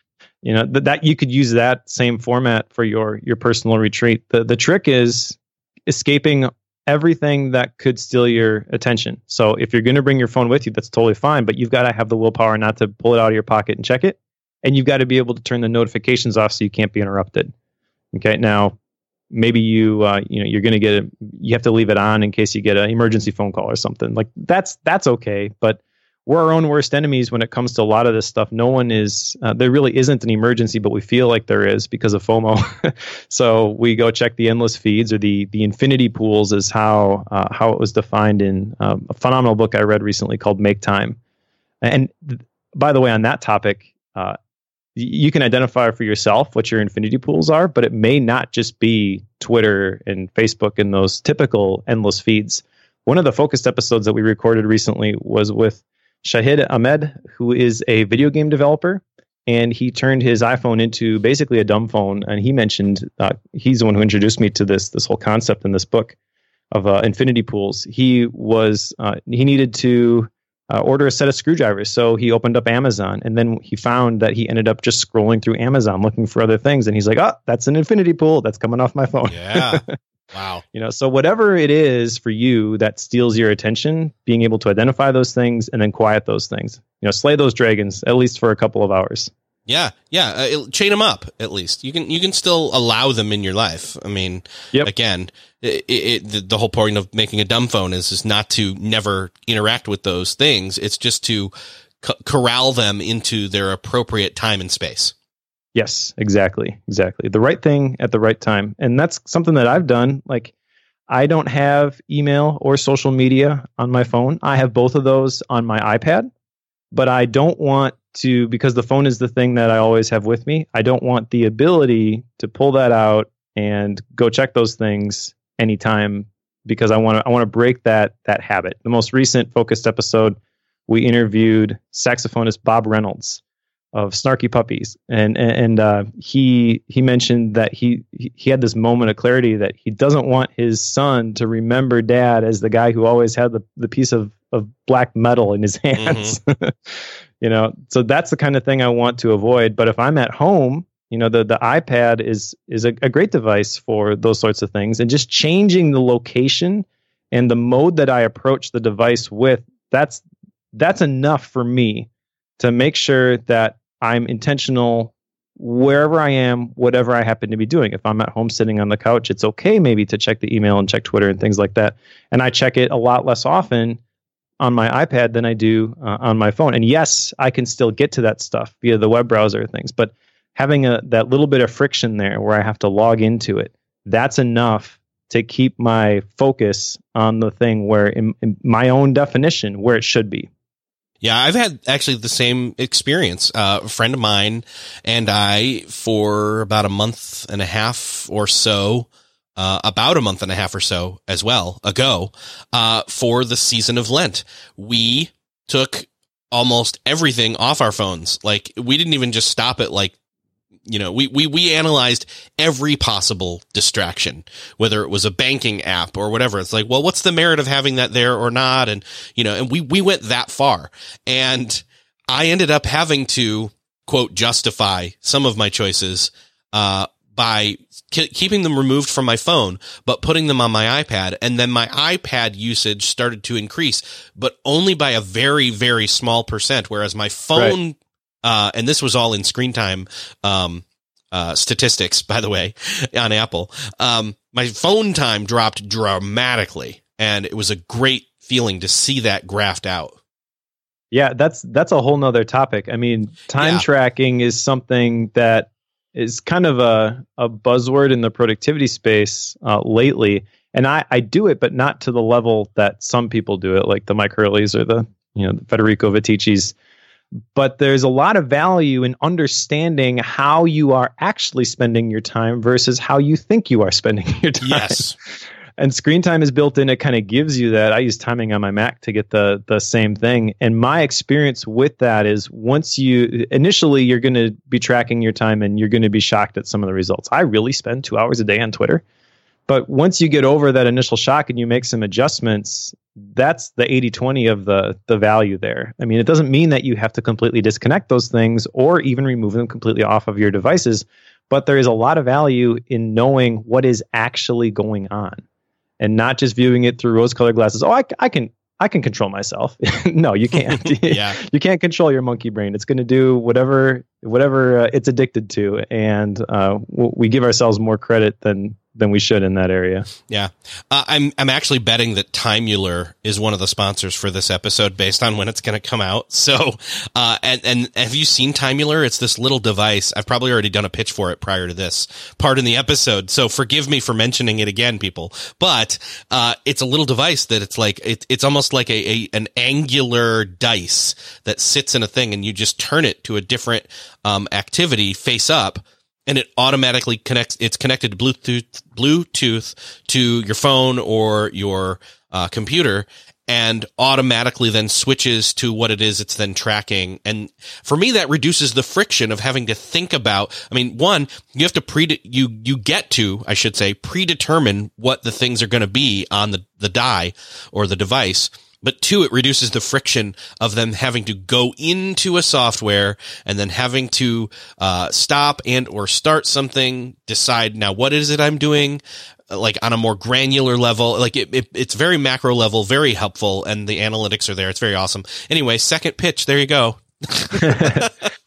You know, th- that you could use that same format for your your personal retreat. The the trick is escaping everything that could steal your attention. So if you're going to bring your phone with you, that's totally fine, but you've got to have the willpower not to pull it out of your pocket and check it. And you've got to be able to turn the notifications off so you can't be interrupted. Okay. Now, maybe you, uh, you know, you're going to get, a, you have to leave it on in case you get an emergency phone call or something like that's, that's okay. But we're our own worst enemies when it comes to a lot of this stuff. No one is, uh, there really isn't an emergency, but we feel like there is because of FOMO. So we go check the endless feeds, or the the infinity pools is how uh, how it was defined in um, a phenomenal book I read recently called Make Time. And th- by the way, on that topic, uh, you can identify for yourself what your infinity pools are, but it may not just be Twitter and Facebook and those typical endless feeds. One of the focused episodes that we recorded recently was with Shahid Ahmed, who is a video game developer, and he turned his iPhone into basically a dumb phone. And he mentioned, uh, he's the one who introduced me to this this whole concept in this book of uh, infinity pools. He was uh, he needed to uh, order a set of screwdrivers, so he opened up Amazon, and then he found that he ended up just scrolling through Amazon looking for other things, and he's like, "Oh, that's an infinity pool. That's coming off my phone." Yeah. Wow. You know, so whatever it is for you that steals your attention, being able to identify those things and then quiet those things, you know, slay those dragons, at least for a couple of hours. Yeah. Yeah. Uh, it, chain them up. At least you can, you can still allow them in your life. I mean, yep. again, it, it, the, the whole point of making a dumb phone is, is not to never interact with those things. It's just to co- corral them into their appropriate time and space. Yes, exactly. Exactly. The right thing at the right time. And that's something that I've done. Like, I don't have email or social media on my phone. I have both of those on my iPad, but I don't want to, because the phone is the thing that I always have with me, I don't want the ability to pull that out and go check those things anytime, because I want to I want to break that that habit. The most recent Focused episode, we interviewed saxophonist Bob Reynolds of Snarky Puppies, and and, and uh, he he mentioned that he he had this moment of clarity that he doesn't want his son to remember Dad as the guy who always had the, the piece of, of black metal in his hands. Mm-hmm. You know, so that's the kind of thing I want to avoid. But if I'm at home, you know, the the iPad is is a, a great device for those sorts of things, and just changing the location and the mode that I approach the device with, that's that's enough for me to make sure that I'm intentional wherever I am, whatever I happen to be doing. If I'm at home sitting on the couch, it's okay maybe to check the email and check Twitter and things like that. And I check it a lot less often on my iPad than I do uh, on my phone. And yes, I can still get to that stuff via the web browser things, but having a, that little bit of friction there where I have to log into it, that's enough to keep my focus on the thing where, in, in my own definition, where it should be. Yeah, I've had actually the same experience. Uh, a friend of mine and I, for about a month and a half or so, uh, about a month and a half or so as well ago, uh, for the season of Lent, we took almost everything off our phones. Like, we didn't even just stop at, like, you know, we, we, we analyzed every possible distraction, whether it was a banking app or whatever. It's like, well, what's the merit of having that there or not? And, you know, and we, we went that far, and I ended up having to, quote, justify some of my choices, uh, by k- keeping them removed from my phone, but putting them on my iPad. And then my iPad usage started to increase, but only by a very, very small percent. Whereas my phone, right. Uh, and this was all in screen time um, uh, statistics, by the way, on Apple. Um, my phone time dropped dramatically, and it was a great feeling to see that graphed out. Yeah, that's that's a whole nother topic. I mean, time yeah. tracking is something that is kind of a, a buzzword in the productivity space uh, lately. And I, I do it, but not to the level that some people do it, like the Mike Hurleys or the, you know, the Federico Viticis. But there's a lot of value in understanding how you are actually spending your time versus how you think you are spending your time. Yes. And screen time is built in. It kind of gives you that. I use timing on my Mac to get the the same thing. And my experience with that is, once you, initially you're going to be tracking your time and you're going to be shocked at some of the results. I really spend two hours a day on Twitter. But once you get over that initial shock and you make some adjustments, that's the eighty twenty of the the value there. I mean, it doesn't mean that you have to completely disconnect those things or even remove them completely off of your devices, but there is a lot of value in knowing what is actually going on and not just viewing it through rose-colored glasses. Oh, I, I can I can control myself. No, you can't. Yeah. You can't control your monkey brain. It's going to do whatever whatever uh, it's addicted to, and uh, we give ourselves more credit than than we should in that area. Yeah. Uh, I'm, I'm actually betting that Timeular is one of the sponsors for this episode based on when it's going to come out. So, uh, and, and have you seen Timeular? It's this little device. I've probably already done a pitch for it prior to this part in the episode, so forgive me for mentioning it again, people, but, uh, it's a little device that it's like, it, it's almost like a, a, an angular dice that sits in a thing, and you just turn it to a different, um, activity face up. And it automatically connects. It's connected to Bluetooth, Bluetooth to your phone or your uh, computer, and automatically then switches to what it is it's then tracking. And for me, that reduces the friction of having to think about. I mean, one, you have to pre you you get to, I should say, predetermine what the things are going to be on the the die or the device. But two, it reduces the friction of them having to go into a software and then having to uh, stop and or start something, decide, now what is it I'm doing, like on a more granular level. Like it, it, it's very macro level, very helpful, and the analytics are there. It's very awesome. Anyway, second pitch. There you go.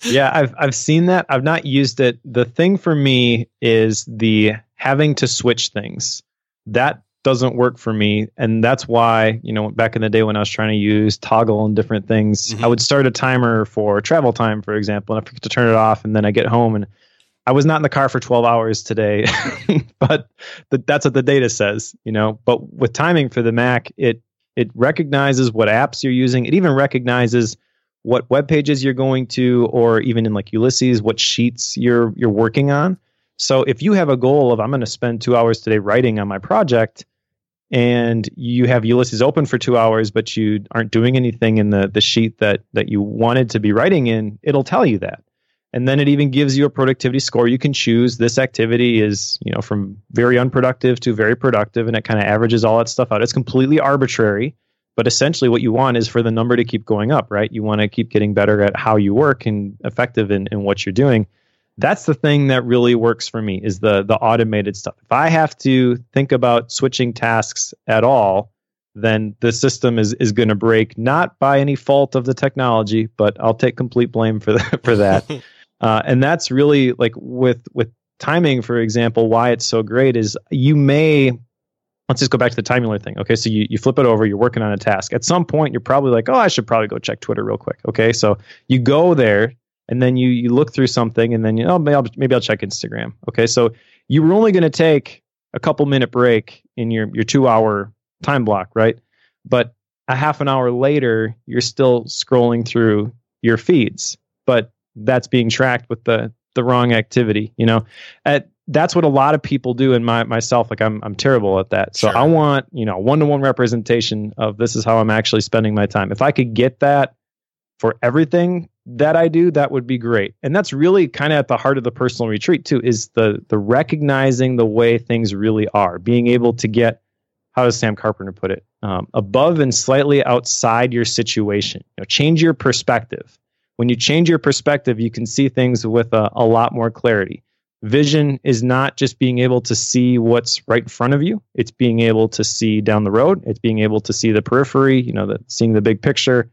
Yeah, I've I've seen that. I've not used it. The thing for me is the having to switch things. That doesn't work for me. And that's why, you know, back in the day when I was trying to use Toggle and different things, mm-hmm. I would start a timer for travel time, for example, and I forget to turn it off. And then I get home and I was not in the car for twelve hours today, but the, that's what the data says, you know. But with timing for the Mac, it it recognizes what apps you're using. It even recognizes what web pages you're going to, or even in like Ulysses, what sheets you're you're working on. So if you have a goal of I'm going to spend two hours today writing on my project, and you have Ulysses open for two hours, but you aren't doing anything in the the sheet that that you wanted to be writing in, it'll tell you that. And then it even gives you a productivity score. You can choose this activity is, you know, from very unproductive to very productive, and it kind of averages all that stuff out. It's completely arbitrary, but essentially what you want is for the number to keep going up, right? You want to keep getting better at how you work and effective in, in what you're doing. That's the thing that really works for me, is the the automated stuff. If I have to think about switching tasks at all, then the system is is going to break, not by any fault of the technology, but I'll take complete blame for that. For that. uh, and that's really like with with timing, for example, why it's so great is you may, let's just go back to the Timeular thing. Okay, so you, you flip it over, you're working on a task. At some point, you're probably like, oh, I should probably go check Twitter real quick. Okay, so you go there. And then you you look through something, and then you know, maybe I'll, maybe I'll check Instagram. Okay, so you were only going to take a couple minute break in your your two hour time block, right? But a half an hour later, you're still scrolling through your feeds, but that's being tracked with the the wrong activity. You know, at that's what a lot of people do, and my myself, like I'm I'm terrible at that. So sure. I want you know one to one representation of this is how I'm actually spending my time. If I could get that for everything that I do, that would be great. And that's really kind of at the heart of the personal retreat too, is the the recognizing the way things really are, being able to get, how does Sam Carpenter put it, um, above and slightly outside your situation. You know, change your perspective. When you change your perspective, you can see things with a, a lot more clarity. Vision is not just being able to see what's right in front of you. It's being able to see down the road. It's being able to see the periphery, you know, the, seeing the big picture.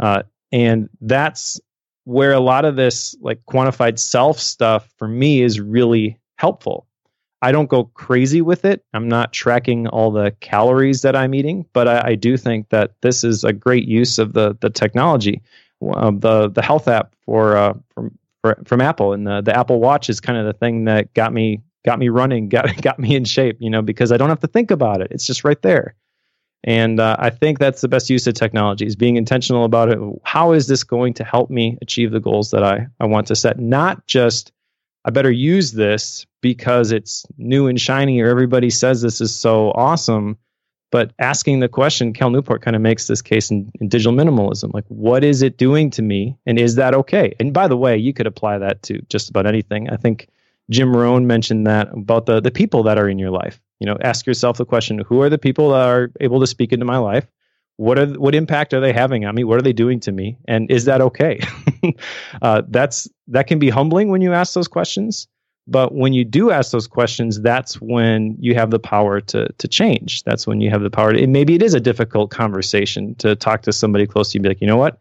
Uh, And that's where a lot of this like quantified self stuff for me is really helpful. I don't go crazy with it. I'm not tracking all the calories that I'm eating, but I, I do think that this is a great use of the the technology. Um, the the health app for uh, from for, from Apple, and the, the Apple Watch is kind of the thing that got me got me running, got got me in shape, you know, because I don't have to think about it. It's just right there. And uh, I think that's the best use of technology, is being intentional about it. How is this going to help me achieve the goals that I, I want to set? Not just, I better use this because it's new and shiny or everybody says this is so awesome, but asking the question, Cal Newport kind of makes this case in, in digital minimalism. Like, what is it doing to me? And is that okay? And by the way, you could apply that to just about anything. I think Jim Rohn mentioned that about the, the people that are in your life. You know, ask yourself the question, who are the people that are able to speak into my life? What are what impact are they having on me? What are they doing to me? And is that okay? uh, that's that can be humbling when you ask those questions. But when you do ask those questions, that's when you have the power to to change. That's when you have the power to, and maybe it is a difficult conversation to talk to somebody close to you and be like, you know what?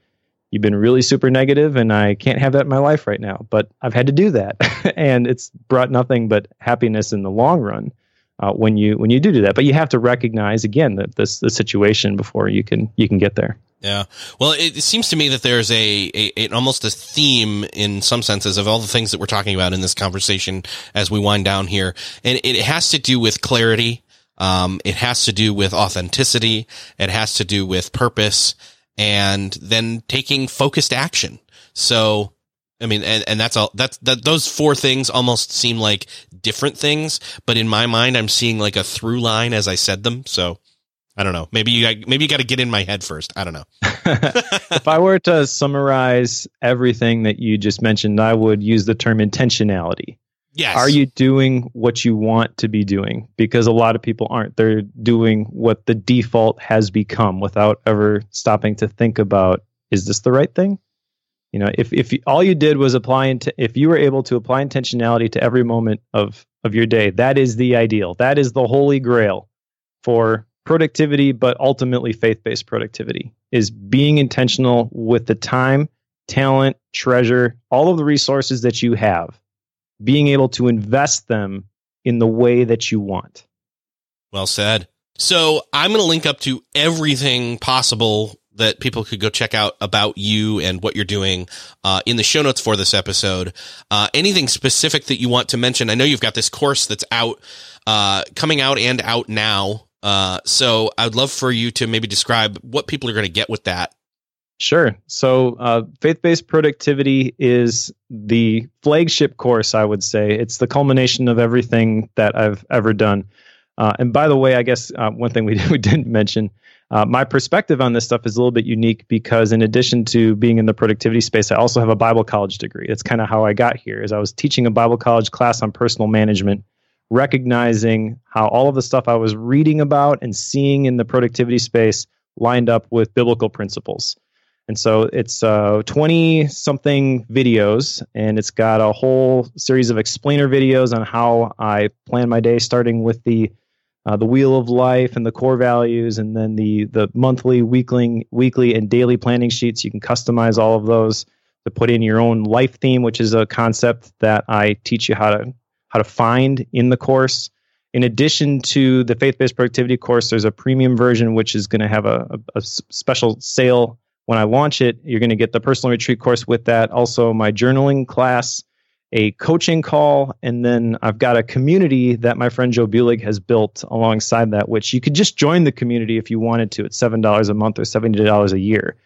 You've been really super negative and I can't have that in my life right now. But I've had to do that. And it's brought nothing but happiness in the long run uh, when you when you do do that. But you have to recognize, again, that this the situation before you can you can get there. Yeah. Well, it, it seems to me that there's a, a, a almost a theme in some senses of all the things that we're talking about in this conversation as we wind down here. And it has to do with clarity. Um, it has to do with authenticity. It has to do with purpose. And then taking focused action. So, I mean, and, and that's all. That's that. Those four things almost seem like different things, but in my mind, I'm seeing like a through line as I said them. So, I don't know. Maybe you maybe you got to get in my head first. I don't know. If I were to summarize everything that you just mentioned, I would use the term intentionality. Yes. Are you doing what you want to be doing? Because a lot of people aren't. They're doing what the default has become without ever stopping to think about, is this the right thing? You know, if if all you did was apply, int- if you were able to apply intentionality to every moment of, of your day, that is the ideal. That is the holy grail for productivity, but ultimately faith-based productivity, is being intentional with the time, talent, treasure, all of the resources that you have, being able to invest them in the way that you want. Well said. So I'm going to link up to everything possible that people could go check out about you and what you're doing uh, in the show notes for this episode. Uh, anything specific that you want to mention? I know you've got this course that's out, uh, coming out and out now. Uh, so I'd love for you to maybe describe what people are going to get with that. Sure. So uh, Faith-Based Productivity is the flagship course, I would say. It's the culmination of everything that I've ever done. Uh, and by the way, I guess uh, one thing we, we didn't mention, uh, my perspective on this stuff is a little bit unique because in addition to being in the productivity space, I also have a Bible college degree. That's kind of how I got here, is I was teaching a Bible college class on personal management, recognizing how all of the stuff I was reading about and seeing in the productivity space lined up with biblical principles. And so it's uh, twenty-something videos, and it's got a whole series of explainer videos on how I plan my day, starting with the uh, the wheel of life and the core values, and then the the monthly, weekly, weekly, and daily planning sheets. You can customize all of those to put in your own life theme, which is a concept that I teach you how to how to find in the course. In addition to the Faith-Based Productivity course, there's a premium version, which is going to have a, a, a special sale. When I launch it, you're going to get the personal retreat course with that. Also, my journaling class, a coaching call, and then I've got a community that my friend Joe Buehlig has built alongside that, which you could just join the community if you wanted to. It's seven dollars a month or seventy dollars a year.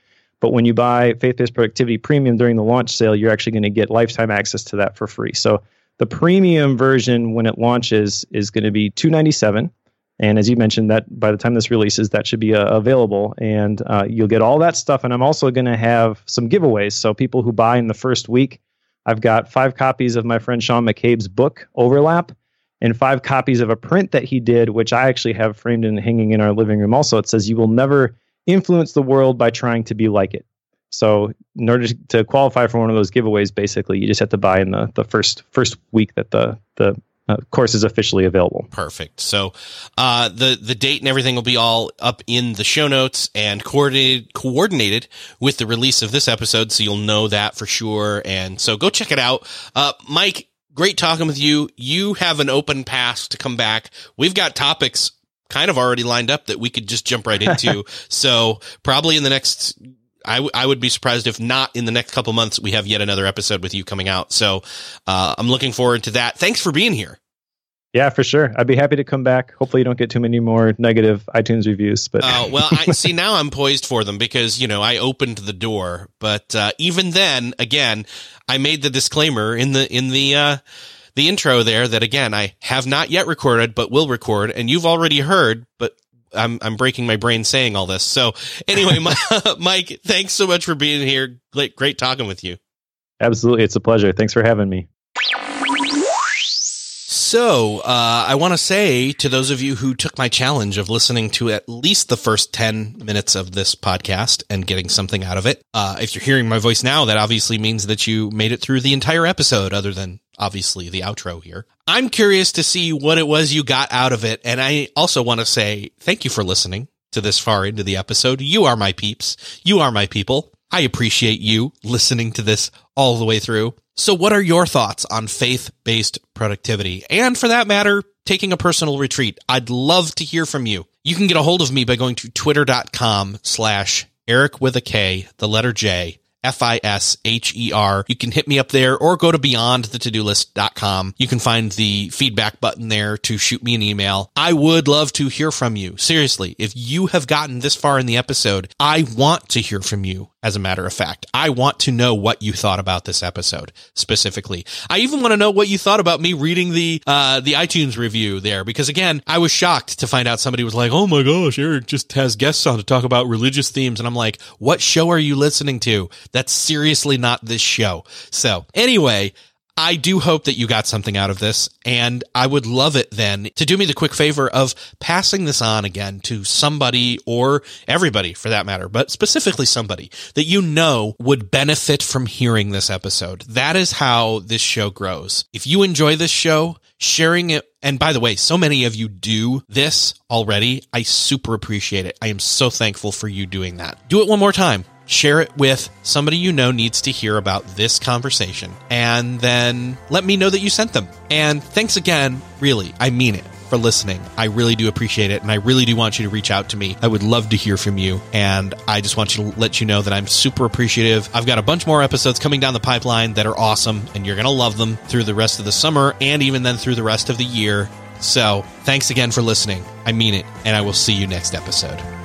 But when you buy Faith-Based Productivity Premium during the launch sale, you're actually going to get lifetime access to that for free. So the premium version, when it launches, is going to be two hundred ninety-seven dollars. And as you mentioned, that by the time this releases, that should be uh, available. And uh, you'll get all that stuff. And I'm also going to have some giveaways. So people who buy in the first week, I've got five copies of my friend Sean McCabe's book, Overlap, and five copies of a print that he did, which I actually have framed and hanging in our living room also. It says, "You will never influence the world by trying to be like it." So in order to qualify for one of those giveaways, basically, you just have to buy in the, the first first week that the the Uh, course is officially available. Perfect. So uh, the the date and everything will be all up in the show notes and coordinated coordinated with the release of this episode, so you'll know that for sure. And so go check it out. Uh, Mike, great talking with you. You have an open pass to come back. We've got topics kind of already lined up that we could just jump right into. So probably in the next... I, w- I would be surprised if not in the next couple months we have yet another episode with you coming out. So uh, I'm looking forward to that. Thanks for being here. Yeah, for sure. I'd be happy to come back. Hopefully you don't get too many more negative iTunes reviews. But uh, well, I, see, now I'm poised for them because, you know, I opened the door. But uh, even then, again, I made the disclaimer in the in the uh, the intro there that, again, I have not yet recorded, but will record. And you've already heard, but I'm I'm breaking my brain saying all this. So anyway, my, Mike, thanks so much for being here. Great, great talking with you. Absolutely. It's a pleasure. Thanks for having me. So uh, I want to say to those of you who took my challenge of listening to at least the first ten minutes of this podcast and getting something out of it, uh, if you're hearing my voice now, that obviously means that you made it through the entire episode, other than obviously the outro here. I'm curious to see what it was you got out of it. And I also want to say thank you for listening to this far into the episode. You are my peeps. You are my people. I appreciate you listening to this all the way through. So what are your thoughts on faith-based productivity? And for that matter, taking a personal retreat? I'd love to hear from you. You can get a hold of me by going to twitter.com slash Eric with a K, the letter J, F I S H E R. You can hit me up there or go to beyond the to do list dot com. You can find the feedback button there to shoot me an email. I would love to hear from you. Seriously, if you have gotten this far in the episode, I want to hear from you. As a matter of fact, I want to know what you thought about this episode specifically. I even want to know what you thought about me reading the uh, the iTunes review there, because again, I was shocked to find out somebody was like, "Oh my gosh, Eric just has guests on to talk about religious themes." And I'm like, what show are you listening to? That's seriously not this show. So anyway, I do hope that you got something out of this, and I would love it then to do me the quick favor of passing this on again to somebody, or everybody for that matter, but specifically somebody that you know would benefit from hearing this episode. That is how this show grows. If you enjoy this show, sharing it, and by the way, so many of you do this already, I super appreciate it. I am so thankful for you doing that. Do it one more time. Share it with somebody you know needs to hear about this conversation, and then let me know that you sent them. And thanks again, really, I mean it, for listening. I really do appreciate it. And I really do want you to reach out to me. I would love to hear from you. And I just want you to let you know that I'm super appreciative. I've got a bunch more episodes coming down the pipeline that are awesome, and you're going to love them through the rest of the summer and even then through the rest of the year. So thanks again for listening. I mean it. And I will see you next episode.